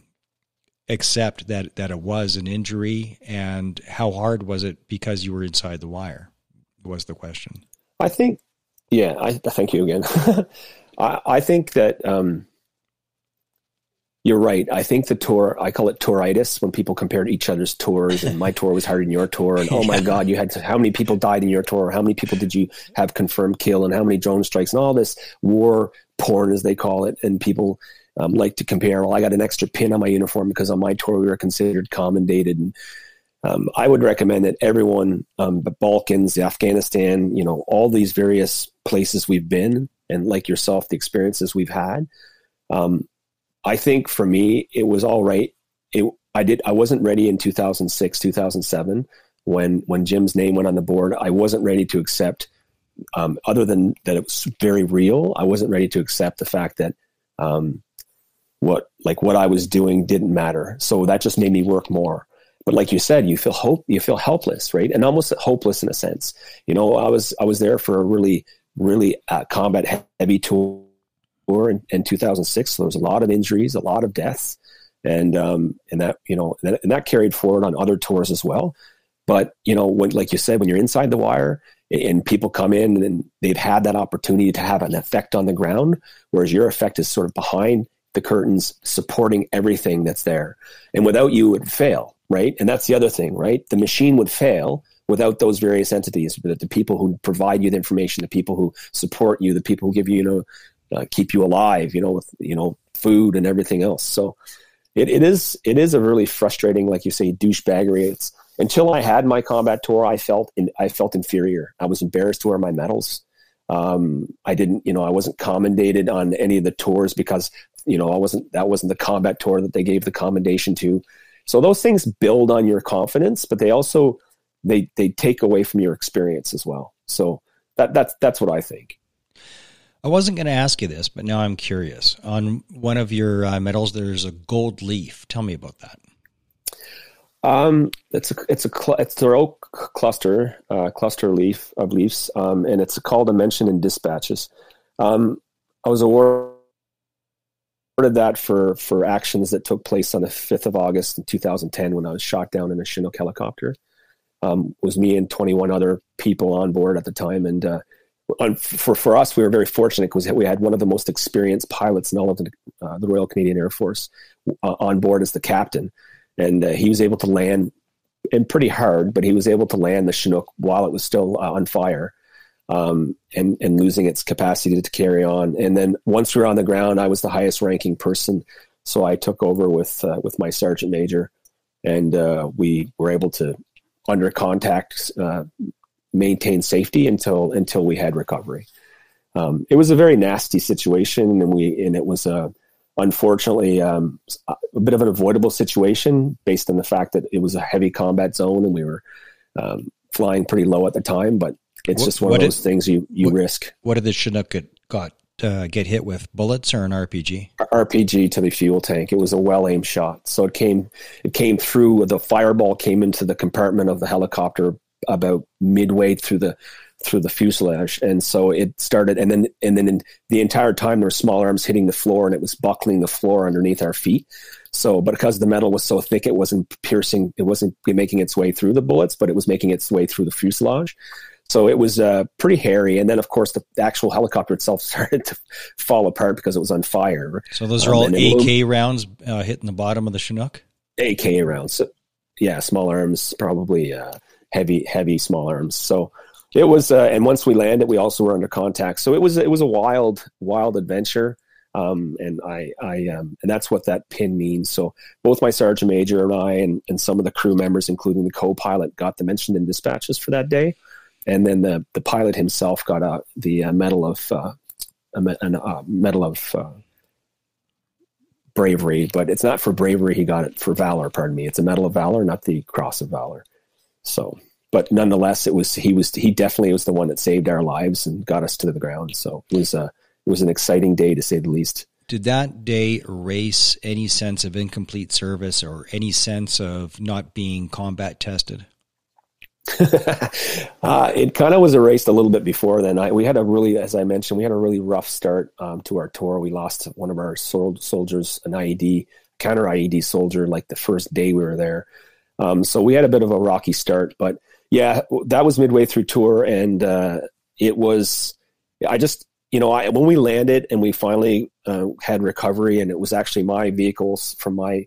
accept that, that it was an injury, and how hard was it because you were inside the wire? Was the question. I think, yeah, I thank you again. I, I think that um, you're right. I think the tour, I call it touritis, when people compared each other's tours and my tour was harder than your tour. And oh my God, you had to, how many people died in your tour? How many people did you have confirmed kill, and how many drone strikes, and all this war porn as they call it. And people um, like to compare, well, I got an extra pin on my uniform because on my tour we were considered commendated. And Um, I would recommend that everyone, um, the Balkans, Afghanistan, you know, all these various places we've been, and like yourself, the experiences we've had. Um, I think for me, it was all right. It, I did. I wasn't ready in two thousand six, two thousand seven, when when Jim's name went on the board. I wasn't ready to accept, um, other than that it was very real. I wasn't ready to accept the fact that um, what like what I was doing didn't matter. So that just made me work more. But like you said, you feel hope, you feel helpless, right? And almost hopeless in a sense. You know, I was I was there for a really, really uh, combat heavy tour in, in two thousand six. So there was a lot of injuries, a lot of deaths, and um, and that you know, and that, and that carried forward on other tours as well. But you know, when like you said, when you're inside the wire and people come in and they've had that opportunity to have an effect on the ground, whereas your effect is sort of behind the curtains, supporting everything that's there, and without you, it would fail. Right. And that's the other thing, right? The machine would fail without those various entities, but the people who provide you the information, the people who support you, the people who give you, you know, uh, keep you alive, you know, with, you know, food and everything else. So it, it is, it is a really frustrating, like you say, douchebaggery. It's until I had my combat tour, I felt, in, I felt inferior. I was embarrassed to wear my medals. Um, I didn't, you know, I wasn't commendated on any of the tours because, you know, I wasn't, that wasn't the combat tour that they gave the commendation to. So those things build on your confidence, but they also they they take away from your experience as well. So that that's that's what I think. I wasn't going to ask you this, but now I'm curious. On one of your uh, medals, there's a gold leaf. Tell me about that. Um, it's a it's a cl- it's their oak cluster uh, cluster leaf of leaves, um, and it's called a mention in dispatches. Um, I was awarded that for for actions that took place on the fifth of August in two thousand ten when I was shot down in a Chinook helicopter. Um, it was me and twenty-one other people on board at the time, and uh, for for us, we were very fortunate because we had one of the most experienced pilots in all of the, uh, the Royal Canadian Air Force uh, on board as the captain, and uh, he was able to land, and pretty hard, but he was able to land the Chinook while it was still uh, on fire. Um, and, and losing its capacity to carry on. And then once we were on the ground, I was the highest ranking person. So I took over with, uh, with my sergeant major, and uh, we were able to, under contact, uh, maintain safety until, until we had recovery. Um, it was a very nasty situation, and we, and it was a, unfortunately um, a bit of an avoidable situation based on the fact that it was a heavy combat zone, and we were um, flying pretty low at the time, but it's what, just one of those did, things you, you what, risk. What did the Chinook get, got, uh, get hit with? Bullets or an R P G? R P G to the fuel tank. It was a well-aimed shot. So it came it came through, the fireball came into the compartment of the helicopter about midway through the through the fuselage. And so it started, and then and then in, the entire time there were small arms hitting the floor, and it was buckling the floor underneath our feet. So, but because the metal was so thick, it wasn't piercing, it wasn't making its way through the bullets, but it was making its way through the fuselage. So it was uh, pretty hairy. And then, of course, the actual helicopter itself started to fall apart because it was on fire. So those are all um, A K rounds uh, hitting the bottom of the Chinook? A K rounds. So, yeah, small arms, probably uh, heavy, heavy small arms. So it was, uh, and once we landed, we also were under contact. So it was it was a wild, wild adventure. Um, and I, I, um, and that's what that pin means. So both my sergeant major and I and, and some of the crew members, including the co-pilot, got the mention in dispatches for that day. And then the, the pilot himself got a the uh, medal of uh, a, a medal of uh, bravery, but it's not for bravery. He got it for valor. Pardon me. It's a medal of valor, not the cross of valor. So, but nonetheless, it was he was he definitely was the one that saved our lives and got us to the ground. So it was a it was an exciting day, to say the least. Did that day erase any sense of incomplete service or any sense of not being combat tested? uh, it kind of was erased a little bit before then. I, we had a really, as I mentioned, we had a really rough start um, to our tour. We lost one of our sol- soldiers, an I E D, counter I E D soldier, like the first day we were there. Um, so we had a bit of a rocky start, but yeah, that was midway through tour. And uh, it was, I just, you know, I, when we landed and we finally uh, had recovery, and it was actually my vehicles from my,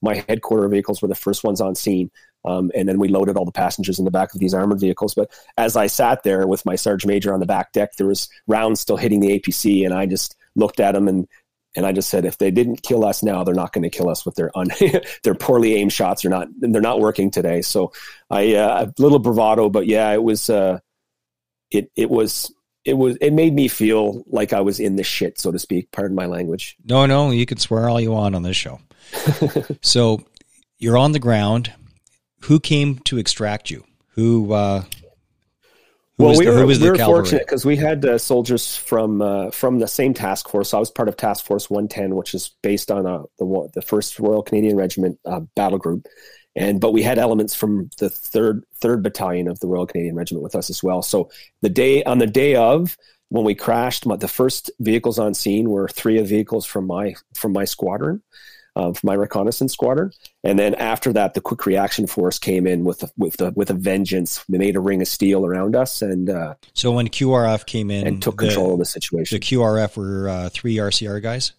my headquarter vehicles were the first ones on scene. Um, and then we loaded all the passengers in the back of these armored vehicles. But as I sat there with my sergeant major on the back deck, there was rounds still hitting the A P C, and I just looked at them and, and I just said, if they didn't kill us now, they're not going to kill us with their un- their poorly aimed shots. Are not they're not working today. So I uh, a little bravado, but yeah, it was uh, it it was it was it made me feel like I was in the shit, so to speak. Pardon my language. No, no, you can swear all you want on this show. So you're on the ground. Who came to extract you? Who, uh, who well, was we were, the, who was we the were fortunate because we had uh, soldiers from uh, from the same task force. I was part of Task Force one ten, which is based on uh, the the first Royal Canadian Regiment uh, battle group, and but we had elements from the third third battalion of the Royal Canadian Regiment with us as well. So the day on the day of when we crashed, the first vehicles on scene were three of vehicles from my from my squadron. Um, from my reconnaissance squadron, and then after that, the quick reaction force came in with a, with a, with a vengeance. They made a ring of steel around us, and uh, so when Q R F came in and took the, control of the situation, the Q R F were uh, three R C R guys,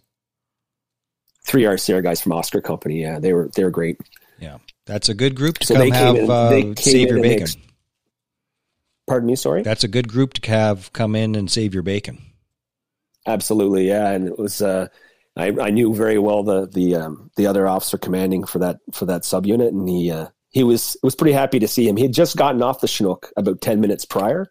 three R C R guys from Oscar Company. Yeah, they were they were great. Yeah, that's a good group to so come have in, uh, save your bacon. Ex- Pardon me, sorry. That's a good group to have come in and save your bacon. Absolutely, yeah, and it was. Uh, I, I knew very well the the um, the other officer commanding for that for that subunit, and he uh, he was was pretty happy to see him. He had just gotten off the Chinook about ten minutes prior,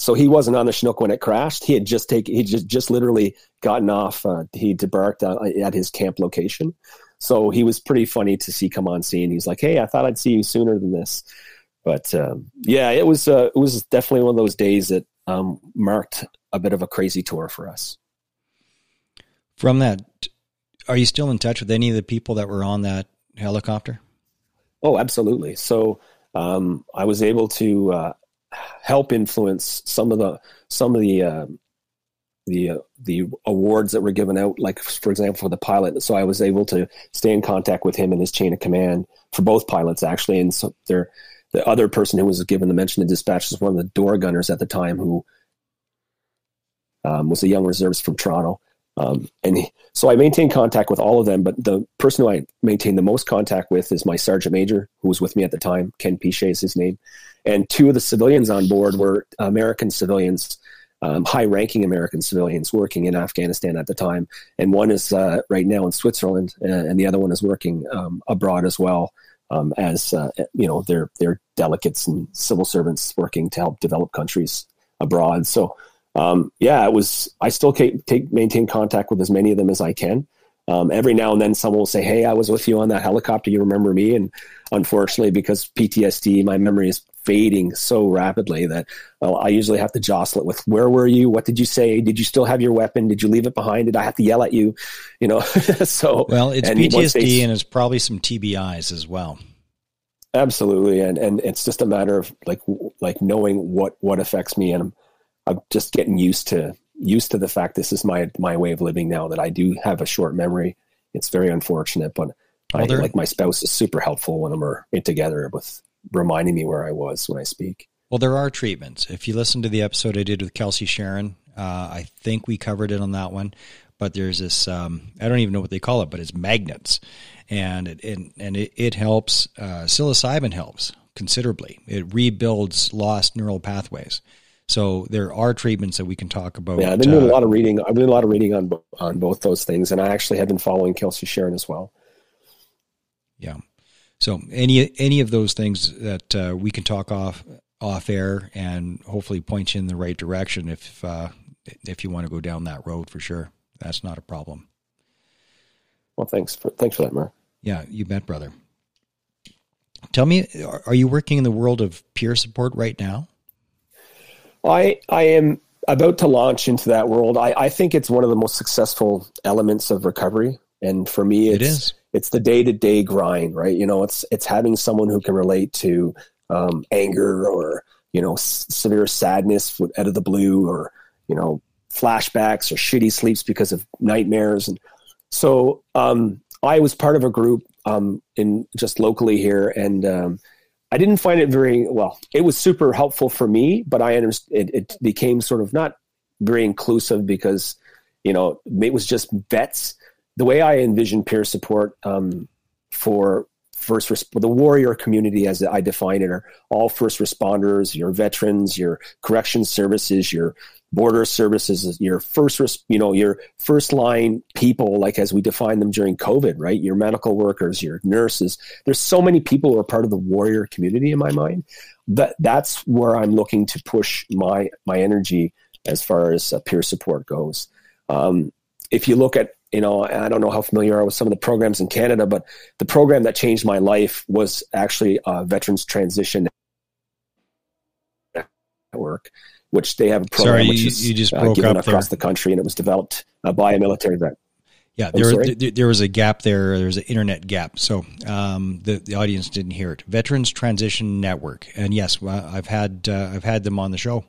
so he wasn't on the Chinook when it crashed. He had just taken he just just literally gotten off. Uh, he debarked uh, at his camp location, so he was pretty funny to see come on scene. He's like, "Hey, I thought I'd see you sooner than this," but um, yeah, it was uh, it was definitely one of those days that um, marked a bit of a crazy tour for us. From that, are you still in touch with any of the people that were on that helicopter? Oh, absolutely. So um, I was able to uh, help influence some of the some of the uh, the uh, the awards that were given out. Like, for example, for the pilot. So I was able to stay in contact with him and his chain of command for both pilots, actually. And so there, the other person who was given the mention in dispatch was one of the door gunners at the time, who um, was a young reservist from Toronto. Um, and he, so I maintained contact with all of them, but the person who I maintained the most contact with is my sergeant major, who was with me at the time. Ken Pichet is his name. And two of the civilians on board were American civilians, um, high-ranking American civilians working in Afghanistan at the time. And one is uh, right now in Switzerland, uh, and the other one is working um, abroad as well, um, as uh, you know, they're they're delegates and civil servants working to help develop countries abroad. So. Um, yeah, it was, I still take, take, maintain contact with as many of them as I can. Um, every now and then someone will say, "Hey, I was with you on that helicopter. You remember me?" And unfortunately, because P T S D, my memory is fading so rapidly that well, I usually have to jostle it with, "Where were you? What did you say? Did you still have your weapon? Did you leave it behind? Did I have to yell at you?" You know, so. Well, it's and P T S D they, and it's probably some T B Is as well. Absolutely. And, and it's just a matter of like, like knowing what, what affects me, and I'm, I'm just getting used to used to the fact this is my my way of living now, that I do have a short memory. It's very unfortunate, but well, I, like my spouse is super helpful when we're in together with reminding me where I was when I speak. Well, there are treatments. If you listen to the episode I did with Kelsey Sharon, uh, I think we covered it on that one. But there's this, um, I don't even know what they call it, but it's magnets, and it and, and it, it helps. Uh, psilocybin helps considerably. It rebuilds lost neural pathways. So there are treatments that we can talk about. Yeah, I've been doing uh, a lot of reading. I've been doing a lot of reading on on both those things, and I actually have been following Kelsey Sharon as well. Yeah. So any any of those things that uh, we can talk off off air, and hopefully point you in the right direction if uh, if you want to go down that road, for sure. That's not a problem. Well, thanks for thanks for that, Mark. Yeah, you bet, brother. Tell me, are, are you working in the world of peer support right now? I, I am about to launch into that world. I, I think it's one of the most successful elements of recovery. And for me, it's, it is. It's the day-to-day grind, right? You know, it's, it's having someone who can relate to um, anger, or, you know, s- severe sadness out of the blue, or, you know, flashbacks or shitty sleeps because of nightmares. And so um, I was part of a group um, in just locally here. And, um, I didn't find it very well. It was super helpful for me, but I understand it, it became sort of not very inclusive because, you know, it was just vets. The way I envision peer support um, for first resp- the warrior community, as I define it, are all first responders, your veterans, your correction services, your border services, your first, res- you know, your first line people, like as we define them during COVID, right? Your medical workers, your nurses. There's so many people who are part of the warrior community in my mind. That that's where I'm looking to push my my energy as far as uh, peer support goes. Um, if you look at, you know, I don't know how familiar you are with some of the programs in Canada, but the program that changed my life was actually uh, Veterans Transition Network, which they have a program sorry, which you, is you just broke uh, given up across there. The country, and it was developed uh, by a military vet. Yeah, there, there, there was a gap there. There was an internet gap, so um, the the audience didn't hear it. Veterans Transition Network, and yes, well, I've had uh, I've had them on the show.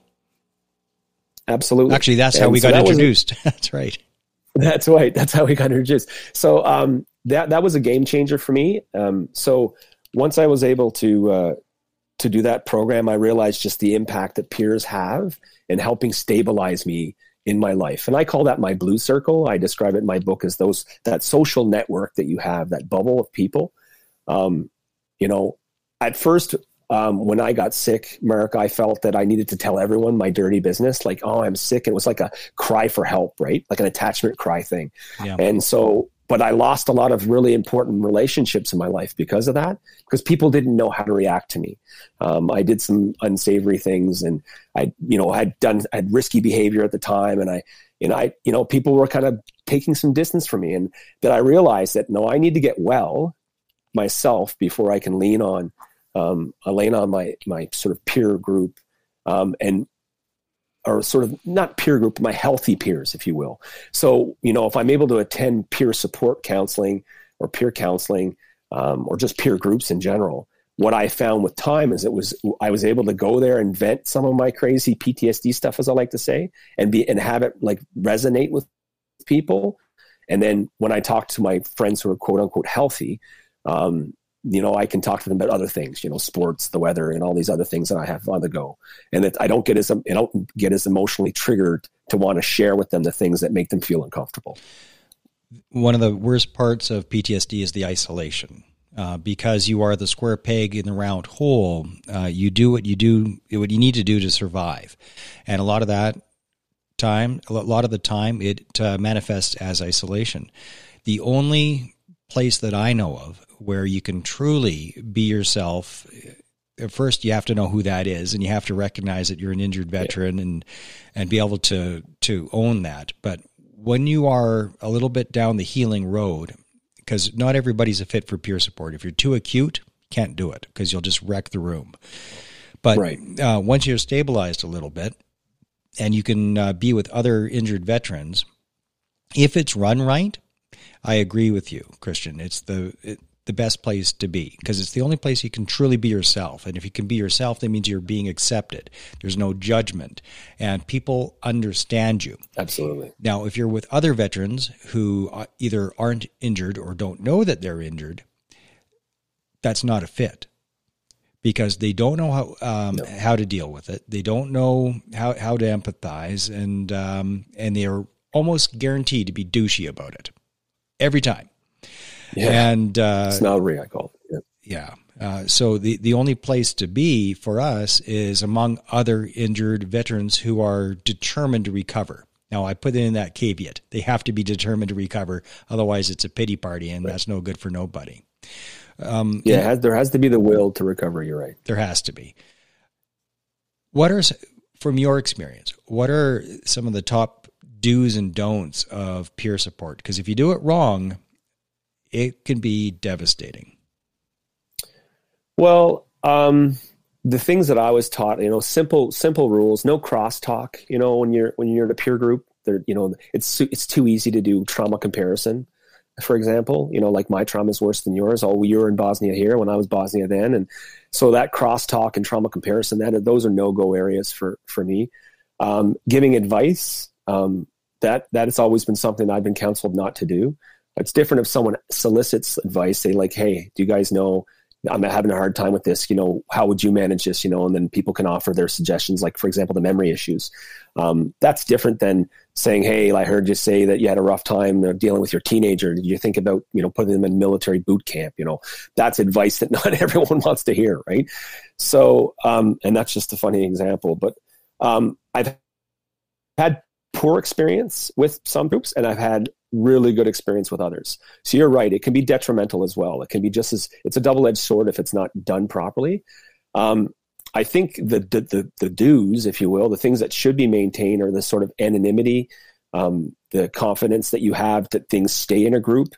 Absolutely, actually, that's and how we so got that introduced. Was, that's right. That's right. That's how we got introduced. So um, that that was a game changer for me. Um, so once I was able to. Uh, to do that program, I realized just the impact that peers have in helping stabilize me in my life. And I call that my blue circle. I describe it in my book as those, that social network that you have, that bubble of people. Um, you know, at first, um, when I got sick, Mark, I felt that I needed to tell everyone my dirty business, like, "Oh, I'm sick." And it was like a cry for help, right? Like an attachment cry thing. Yeah. And so, but I lost a lot of really important relationships in my life because of that, because people didn't know how to react to me. Um, I did some unsavory things, and I, you know, had done I had risky behavior at the time, and I, you know, I, you know, people were kind of taking some distance from me, and then I realized that no, I need to get well myself before I can lean on, um, I lean on my my sort of peer group, um, and are sort of not peer group, my healthy peers, if you will. So, you know, if I'm able to attend peer support counseling or peer counseling um, or just peer groups in general, what I found with time is it was, I was able to go there and vent some of my crazy P T S D stuff, as I like to say, and be, and have it like resonate with people. And then when I talk to my friends who are quote unquote healthy, um, you know, I can talk to them about other things, you know, sports, the weather, and all these other things that I have on the go. And that I don't get as, I don't get as emotionally triggered to want to share with them the things that make them feel uncomfortable. One of the worst parts of P T S D is the isolation, uh, because you are the square peg in the round hole. Uh, you do what you do, what you need to do to survive. And a lot of that time, a lot of the time it uh, manifests as isolation. The only place that I know of where you can truly be yourself, first you have to know who that is, and you have to recognize that you're an injured veteran, yeah, and and be able to to own that. But when you are a little bit down the healing road, because not everybody's a fit for peer support. If you're too acute, can't do it because you'll just wreck the room. But right. uh, once you're stabilized a little bit and you can uh, be with other injured veterans, if it's run right, I agree with you, Christian. It's the it, the best place to be, because it's the only place you can truly be yourself. And if you can be yourself, that means you're being accepted. There's no judgment, and people understand you. Absolutely. Now, if you're with other veterans who either aren't injured or don't know that they're injured, that's not a fit, because they don't know how um, no. how to deal with it. They don't know how, how to empathize, and um, and they are almost guaranteed to be douchey about it. Every time. Yeah. And, uh, it's not real, I call it. Yeah. yeah. Uh, so the, the only place to be for us is among other injured veterans who are determined to recover. Now I put in that caveat. They have to be determined to recover. Otherwise it's a pity party, and right. that's no good for nobody. Um, yeah. It has, there has to be the will to recover. You're right. There has to be. What are, from your experience, what are some of the top do's and don'ts of peer support? Because if you do it wrong, it can be devastating. Well, um, the things that I was taught, you know, simple, simple rules, no crosstalk. You know, when you're, when you're in a peer group, there, you know, it's, it's too easy to do trauma comparison. For example, you know, like my trauma is worse than yours. Oh, you were in Bosnia here when I was Bosnia then. And so that crosstalk and trauma comparison, that those are no-go areas for, for me. Um, giving advice, um, that that has always been something I've been counseled not to do. It's different if someone solicits advice, say like, "Hey, do you guys know I'm having a hard time with this? You know, how would you manage this? You know," and then people can offer their suggestions. Like, for example, the memory issues. Um, that's different than saying, "Hey, I heard you say that you had a rough time dealing with your teenager. Did you think about, you know, putting them in military boot camp?" You know, that's advice that not everyone wants to hear, right? So, um, and that's just a funny example, but um, I've had poor experience with some groups, and I've had really good experience with others. So you're right. It can be detrimental as well. It can be just as, it's a double-edged sword if it's not done properly. Um, I think the, the, the, the do's, if you will, the things that should be maintained are the sort of anonymity, um, the confidence that you have that things stay in a group.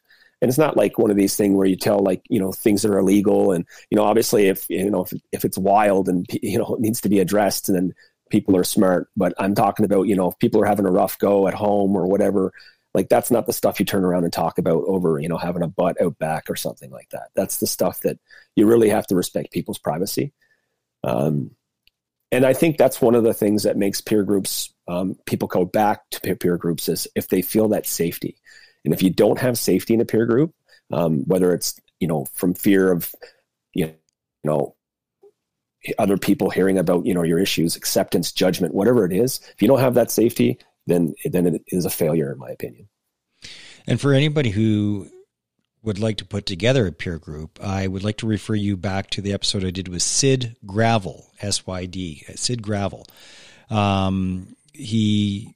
And it's not like one of these things where you tell, like, you know, things that are illegal. And, you know, obviously if, you know, if, if it's wild and, you know, it needs to be addressed, and then people are smart. But I'm talking about, you know, if people are having a rough go at home or whatever, like that's not the stuff you turn around and talk about over, you know, having a butt out back or something like that. That's the stuff that you really have to respect people's privacy. Um, and I think that's one of the things that makes peer groups, um, people go back to peer groups is if they feel that safety. And if you don't have safety in a peer group, um, whether it's, you know, from fear of, you know, other people hearing about, you know, your issues, acceptance, judgment, whatever it is, if you don't have that safety, then, then it is a failure, in my opinion. And for anybody who would like to put together a peer group, I would like to refer you back to the episode I did with Syd Gravel, S Y D, Syd Gravel. Um, he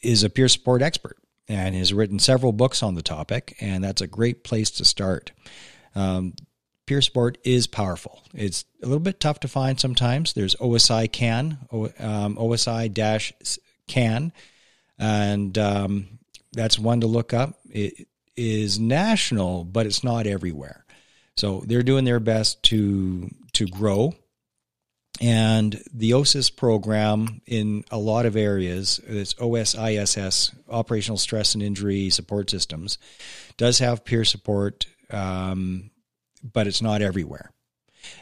is a peer support expert and has written several books on the topic, and that's a great place to start. Um, Peer support is powerful. It's a little bit tough to find sometimes. There's O S I-CAN, um, O S I-CAN, and um, that's one to look up. It is national, but it's not everywhere. So they're doing their best to to grow And the O S I S program in a lot of areas, it's O S I S S, Operational Stress and Injury Support Systems, does have peer support, um, but it's not everywhere.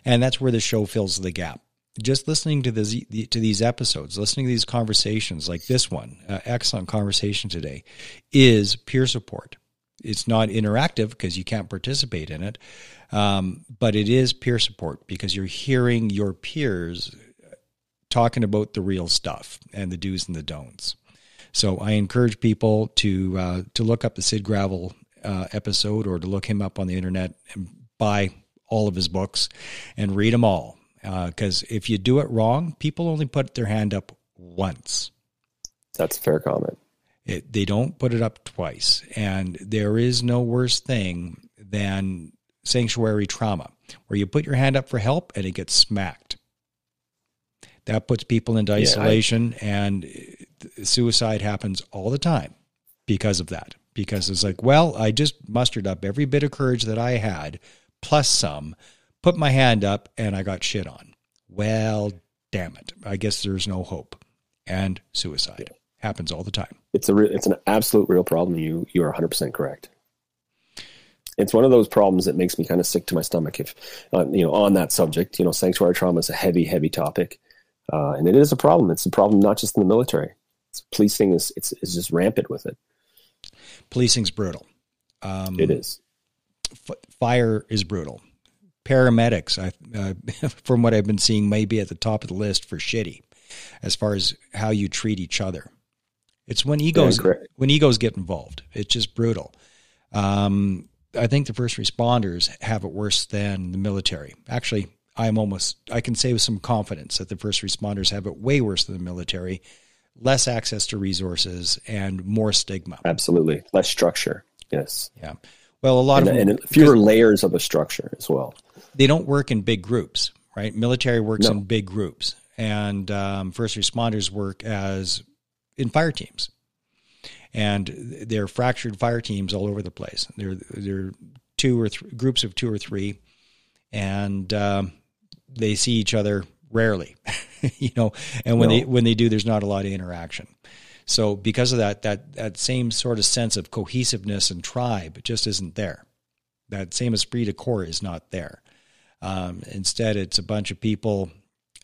And that's where the show fills the gap. Just listening to this, to these episodes, listening to these conversations like this one, uh, excellent conversation today, is peer support. It's not interactive because you can't participate in it, um, but it is peer support because you're hearing your peers talking about the real stuff and the do's and the don'ts. So I encourage people to uh, to look up the Syd Gravel uh, episode, or to look him up on the internet and buy all of his books and read them all. Because uh, if you do it wrong, people only put their hand up once. That's a fair comment. It, they don't put it up twice. And there is no worse thing than sanctuary trauma, where you put your hand up for help and it gets smacked. That puts people into isolation, yeah, I, and suicide happens all the time because of that. Because it's like, well, I just mustered up every bit of courage that I had, plus some, put my hand up, and I got shit on. Well, damn it. I guess there's no hope. And suicide yeah. happens all the time. It's a re- it's an absolute real problem. You you are one hundred percent correct. It's one of those problems that makes me kind of sick to my stomach. If uh, you know, on that subject, you know, sanctuary trauma is a heavy, heavy topic, uh, and it is a problem. It's a problem not just in the military. It's policing is it's is just rampant with it. Policing's brutal. Um, it is. F- fire is brutal. Paramedics, I, uh, from what I've been seeing, may be at the top of the list for shitty as far as how you treat each other. It's when egos when egos get involved. It's just brutal. Um, I think the first responders have it worse than the military. Actually, I'm almost I can say with some confidence that the first responders have it way worse than the military. Less access to resources and more stigma. Absolutely, less structure. Yes. Yeah. Well, a lot and, of them, and fewer layers of a structure as well. They don't work in big groups, right? Military works no. in big groups, and um, first responders work as in fire teams, and they're fractured fire teams all over the place. They're they're two or th- groups of two or three, and um, they see each other rarely, you know. And when no. they when they do, there's not a lot of interaction. So because of that, that, that same sort of sense of cohesiveness and tribe just isn't there. That same esprit de corps is not there. Um, instead, it's a bunch of people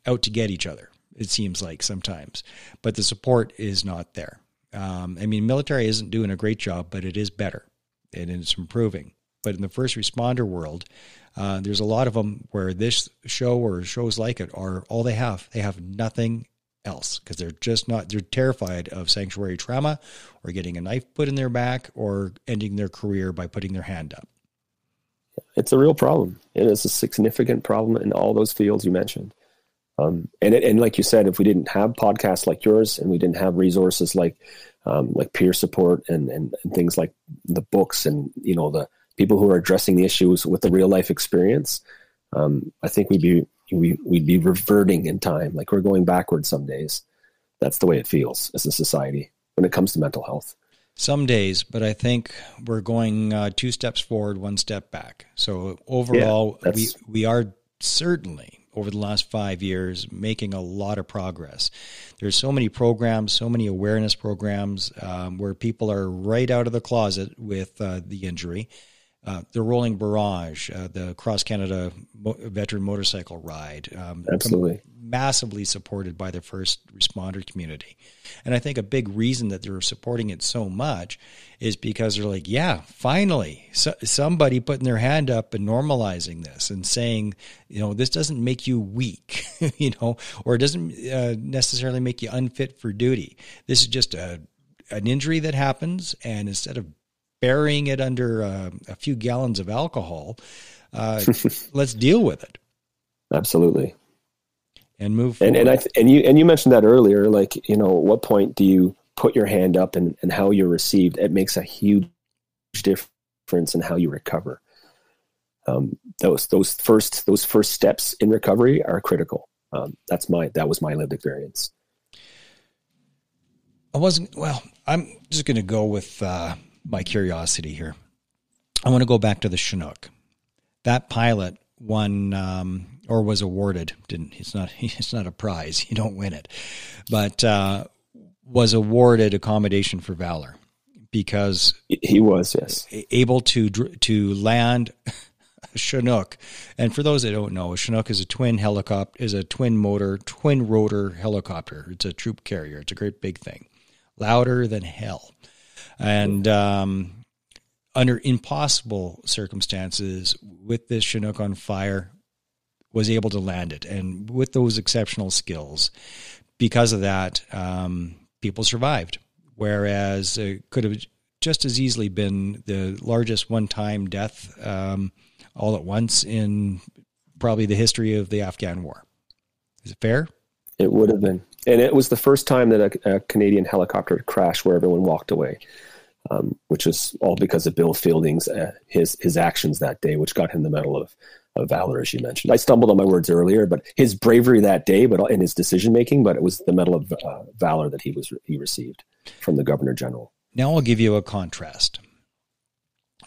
out to get each other, it seems like sometimes. But the support is not there. Um, I mean, military isn't doing a great job, but it is better, and it's improving. But in the first responder world, uh, there's a lot of them where this show or shows like it are all they have. They have nothing else because they're just not, they're terrified of sanctuary trauma or getting a knife put in their back or ending their career by putting their hand up. It's a real problem. It is a significant problem in all those fields you mentioned. Um, and it, and like you said, if we didn't have podcasts like yours and we didn't have resources like, um, like peer support and, and, and things like the books and, you know, the people who are addressing the issues with the real life experience, um, I think we'd be, We, we'd be reverting in time. Like we're going backwards some days. That's the way it feels as a society when it comes to mental health. Some days, but I think we're going uh, two steps forward, one step back. So overall, yeah, we, we are certainly over the last five years making a lot of progress. There's so many programs, so many awareness programs um, where people are right out of the closet with uh, the injury. Uh, the rolling barrage, uh, the Cross Canada mo- veteran motorcycle ride, um, absolutely massively supported by the first responder community. And I think a big reason that they're supporting it so much is because they're like, yeah, finally, so- somebody putting their hand up and normalizing this and saying, you know, this doesn't make you weak, you know, or it doesn't uh, necessarily make you unfit for duty. This is just a an injury that happens, and instead of burying it under uh, a few gallons of alcohol, uh, let's deal with it. Absolutely. And move forward. And, and, I th- and, you, and you mentioned that earlier, like, you know, what point do you put your hand up and, and how you're received? It makes a huge difference in how you recover. Um, those, those first, those first steps in recovery are critical. Um, that's my, that was my lived experience. I wasn't, well, I'm just going to go with, uh, my curiosity here. I want to go back to the Chinook. That pilot won um, or was awarded. Didn't it's not it's not a prize. You don't win it, but uh, was awarded accommodation for valor because he was yes able to to land a Chinook. And for those that don't know, a Chinook is a twin helicopter, is a twin motor, twin rotor helicopter. It's a troop carrier. It's a great big thing, louder than hell, and um, under impossible circumstances, with this Chinook on fire, was able to land it. And with those exceptional skills, because of that, um, people survived. Whereas it could have just as easily been the largest one-time death um, all at once in probably the history of the Afghan war. Is it fair? It would have been. And it was the first time that a, a Canadian helicopter crashed where everyone walked away. Um, which is all because of Bill Fielding's uh, his his actions that day, which got him the Medal of, of Valor, as you mentioned. I stumbled on my words earlier, but his bravery that day, but in his decision making, but it was the Medal of uh, Valor that he was he received from the Governor General. Now I'll give you a contrast.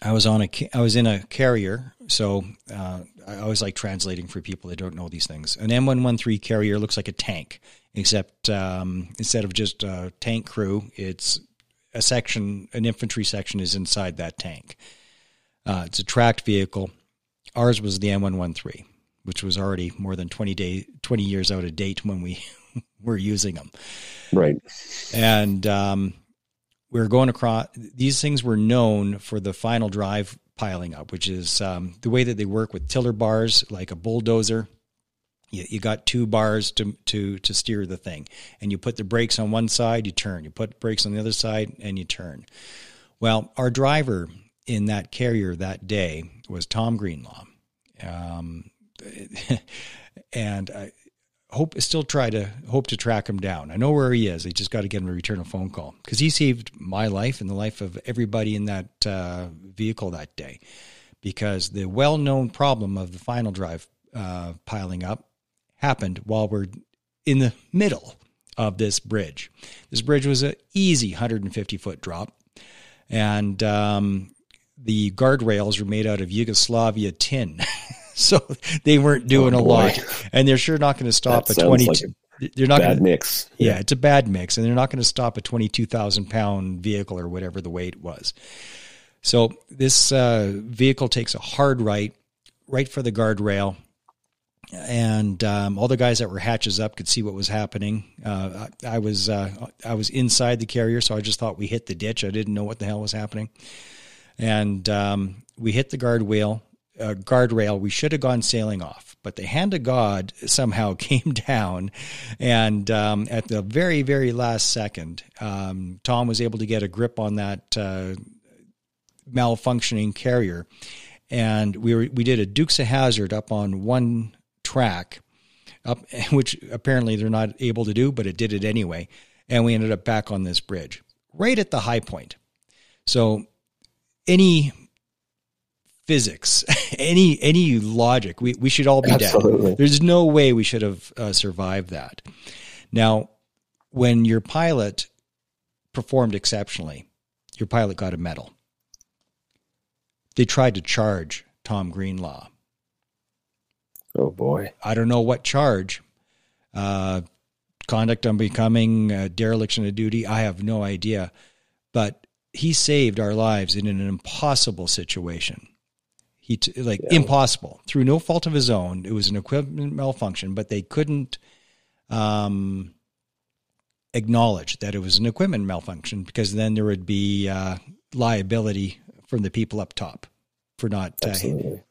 I was on a I was in a carrier, so uh, I always like translating for people that don't know these things. An M one thirteen carrier looks like a tank, except um, instead of just a tank crew, it's a section, an infantry section is inside that tank. Uh, it's a tracked vehicle. Ours was the M one thirteen, which was already more than twenty, day, twenty years out of date when we were using them. Right. And um, we were going across. These things were known for the final drive piling up, which is um, the way that they work with tiller bars, like a bulldozer. You, you got two bars to, to, to steer the thing, and you put the brakes on one side, you turn, you put brakes on the other side and you turn. Well, our driver in that carrier that day was Tom Greenlaw. Um, and I hope still try to hope to track him down. I know where he is. I just got to get him to return a phone call because he saved my life and the life of everybody in that uh, vehicle that day, because the well-known problem of the final drive uh, piling up happened while we're in the middle of this bridge. This bridge was an easy one hundred fifty foot drop, and um, the guardrails were made out of Yugoslavia tin, so they weren't doing oh, a boy. lot. And they're sure not going to stop that a twenty. Like a they're not bad gonna, mix. Yeah, yeah, it's a bad mix, and they're not going to stop a twenty-two thousand pound vehicle or whatever the weight was. So this uh, vehicle takes a hard right, right for the guardrail. And um, all the guys that were hatches up could see what was happening. Uh, I, I was uh, I was inside the carrier, so I just thought we hit the ditch. I didn't know what the hell was happening. And um, we hit the guard wheel, uh, guardrail. We should have gone sailing off, but the hand of God somehow came down. And um, at the very, very last second, um, Tom was able to get a grip on that uh, malfunctioning carrier. And we were, we did a Dukes of Hazzard up on one track up, which apparently they're not able to do, but it did it anyway. And we ended up back on this bridge right at the high point. So any physics, any, any logic, we, we should all be Absolutely. dead. There's no way we should have uh, survived that. Now, when your pilot performed exceptionally, your pilot got a medal. They tried to charge Tom Greenlaw. Oh boy. I don't know what charge, uh, conduct unbecoming, uh, dereliction of duty. I have no idea, but he saved our lives in an impossible situation. He t- like yeah. impossible through no fault of his own. It was an equipment malfunction, but they couldn't, um, acknowledge that it was an equipment malfunction because then there would be, uh, liability from the people up top for not, uh,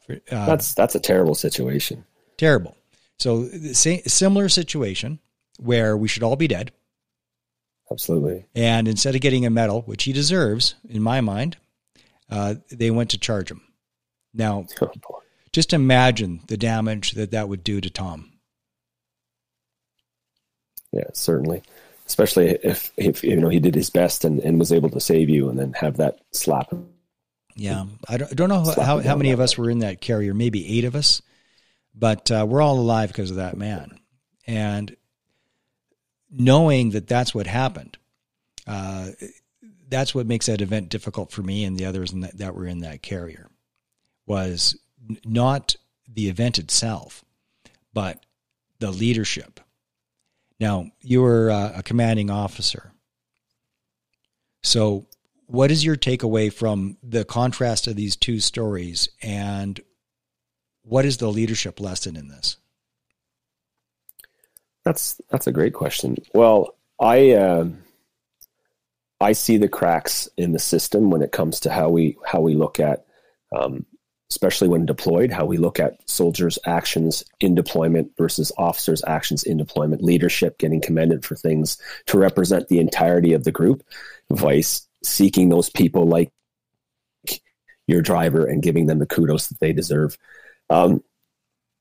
for, uh, that's, that's a terrible situation. Terrible. So the same, similar situation where we should all be dead. Absolutely. And instead of getting a medal, which he deserves in my mind, uh, they went to charge him. Now, oh, just imagine the damage that that would do to Tom. Yeah, certainly. Especially if, if, you know, he did his best and, and was able to save you and then have that slap him. Yeah. I don't, I don't know how, how, how many of us were in that carrier, maybe eight of us. But uh, we're all alive because of that man. And knowing that that's what happened, uh, that's what makes that event difficult for me and the others in that, that were in that carrier, was not the event itself, but the leadership. Now, you were uh, a commanding officer. So what is your takeaway from the contrast of these two stories, and what is the leadership lesson in this? That's that's a great question. Well, I uh, I see the cracks in the system when it comes to how we how we look at, um, especially when deployed, how we look at soldiers' actions in deployment versus officers' actions in deployment. Leadership getting commended for things to represent the entirety of the group, vice seeking those people like your driver and giving them the kudos that they deserve. Um,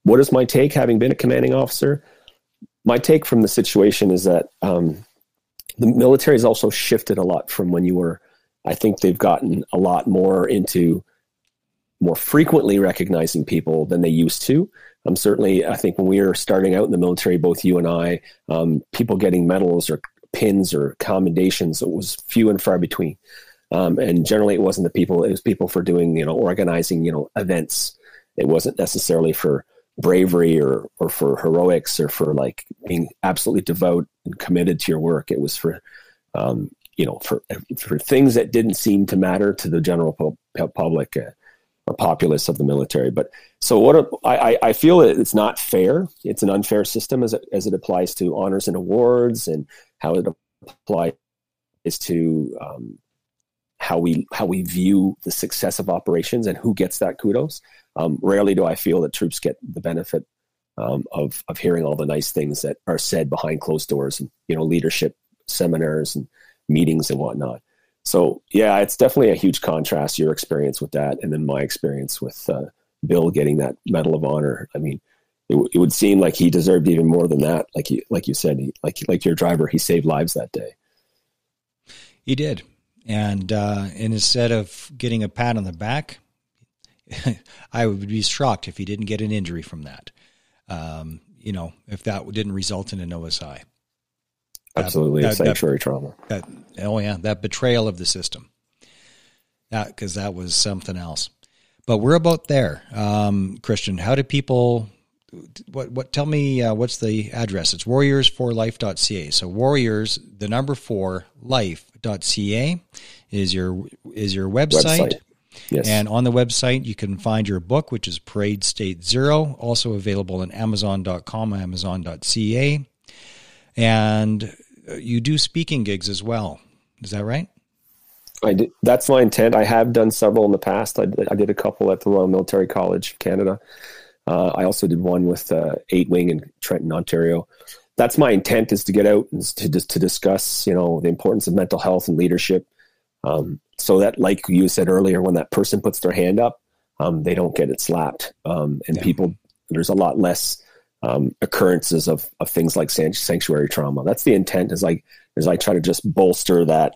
what is my take, having been a commanding officer? My take from the situation is that um, the military has also shifted a lot from when you were. I think they've gotten a lot more into more frequently recognizing people than they used to. Um, certainly, I think when we were starting out in the military, both you and I, um, people getting medals or pins or commendations, it was few and far between. Um, and generally, it wasn't the people; it was people for doing, you know, organizing, you know, events. It wasn't necessarily for bravery or, or for heroics or for like being absolutely devout and committed to your work. It was for, um, you know, for, for things that didn't seem to matter to the general public uh, or populace of the military. But so what a, I, I feel that it's not fair. It's an unfair system as it, as it applies to honors and awards and how it applies to, um, how we, how we view the success of operations and who gets that kudos. Um, rarely do I feel that troops get the benefit um, of of hearing all the nice things that are said behind closed doors and, you know, leadership seminars and meetings and whatnot. So, yeah, it's definitely a huge contrast, your experience with that and then my experience with uh, Bill getting that Medal of Honor. I mean, it, w- it would seem like he deserved even more than that. Like you, like you said, he, like like your driver, he saved lives that day. He did. And, uh, and instead of getting a pat on the back, I would be shocked if he didn't get an injury from that. Um, you know, if that didn't result in an O S I. Absolutely. That, that, sanctuary that, trauma. That, oh yeah. That betrayal of the system. That, cause that was something else, but we're about there. Um, Christian, how do people, what, what, tell me, uh, what's the address? It's warriors for life dot c a. So warriors, the number four life dot c a is your, is your website. website. Yes. And on the website, you can find your book, which is Parade State Zero, also available on amazon dot com, amazon dot c a. And you do speaking gigs as well. Is that right? I did, that's my intent. I have done several in the past. I, I did a couple at the Royal Military College of Canada. Uh, I also did one with uh, eight Wing in Trenton, Ontario. That's my intent, is to get out and to, to discuss, you know, the importance of mental health and leadership. Um, so that, like you said earlier, when that person puts their hand up, um, they don't get it slapped. Um, and yeah. people, there's a lot less, um, occurrences of, of things like sanctuary trauma. That's the intent, is like, is I try to just bolster that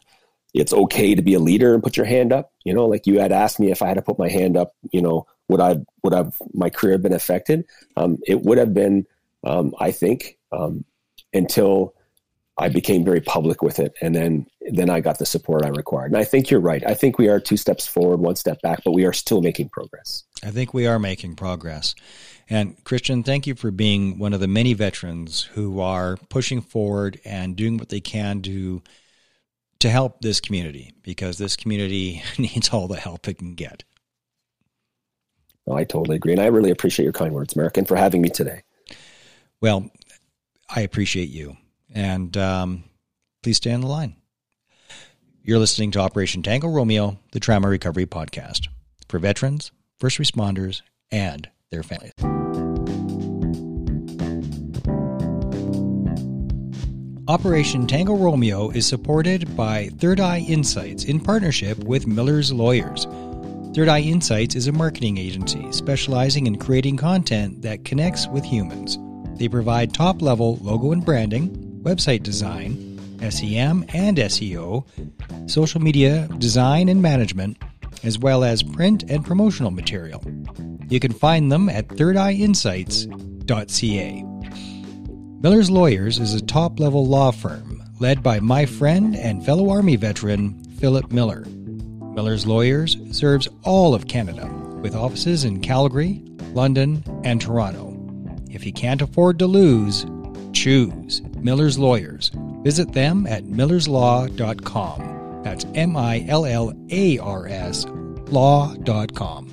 it's okay to be a leader and put your hand up. You know, like you had asked me if I had to put my hand up, you know, would I, would have my career been affected? Um, it would have been, um, I think, um, until I became very public with it. And then, then I got the support I required. And I think you're right. I think we are two steps forward, one step back, but we are still making progress. I think we are making progress. And Christian, thank you for being one of the many veterans who are pushing forward and doing what they can to, to help this community, because this community needs all the help it can get. Well, I totally agree. And I really appreciate your kind words, Merrick, and for having me today. Well, I appreciate you. And um, please stay on the line. You're listening to Operation Tango Romeo, the Trauma Recovery Podcast, for veterans, first responders, and their families. Operation Tango Romeo is supported by Third Eye Insights in partnership with Miller's Lawyers. Third Eye Insights is a marketing agency specializing in creating content that connects with humans. They provide top-level logo and branding, website design, S E M and S E O, social media design and management, as well as print and promotional material. You can find them at third eye insights dot c a. Miller's Lawyers is a top-level law firm led by my friend and fellow Army veteran, Philip Miller. Miller's Lawyers serves all of Canada with offices in Calgary, London, and Toronto. If you can't afford to lose, choose Miller's Lawyers. Visit them at millers law dot com. That's M I L L A R S law dot com.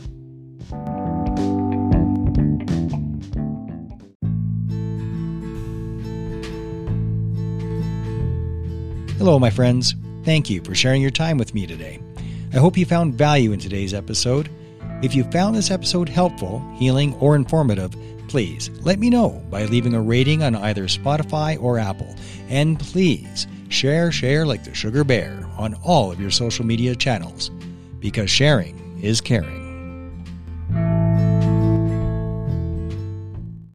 Hello, my friends. Thank you for sharing your time with me today. I hope you found value in today's episode. If you found this episode helpful, healing, or informative, please let me know by leaving a rating on either Spotify or Apple. And please share, share like the sugar bear on all of your social media channels, because sharing is caring.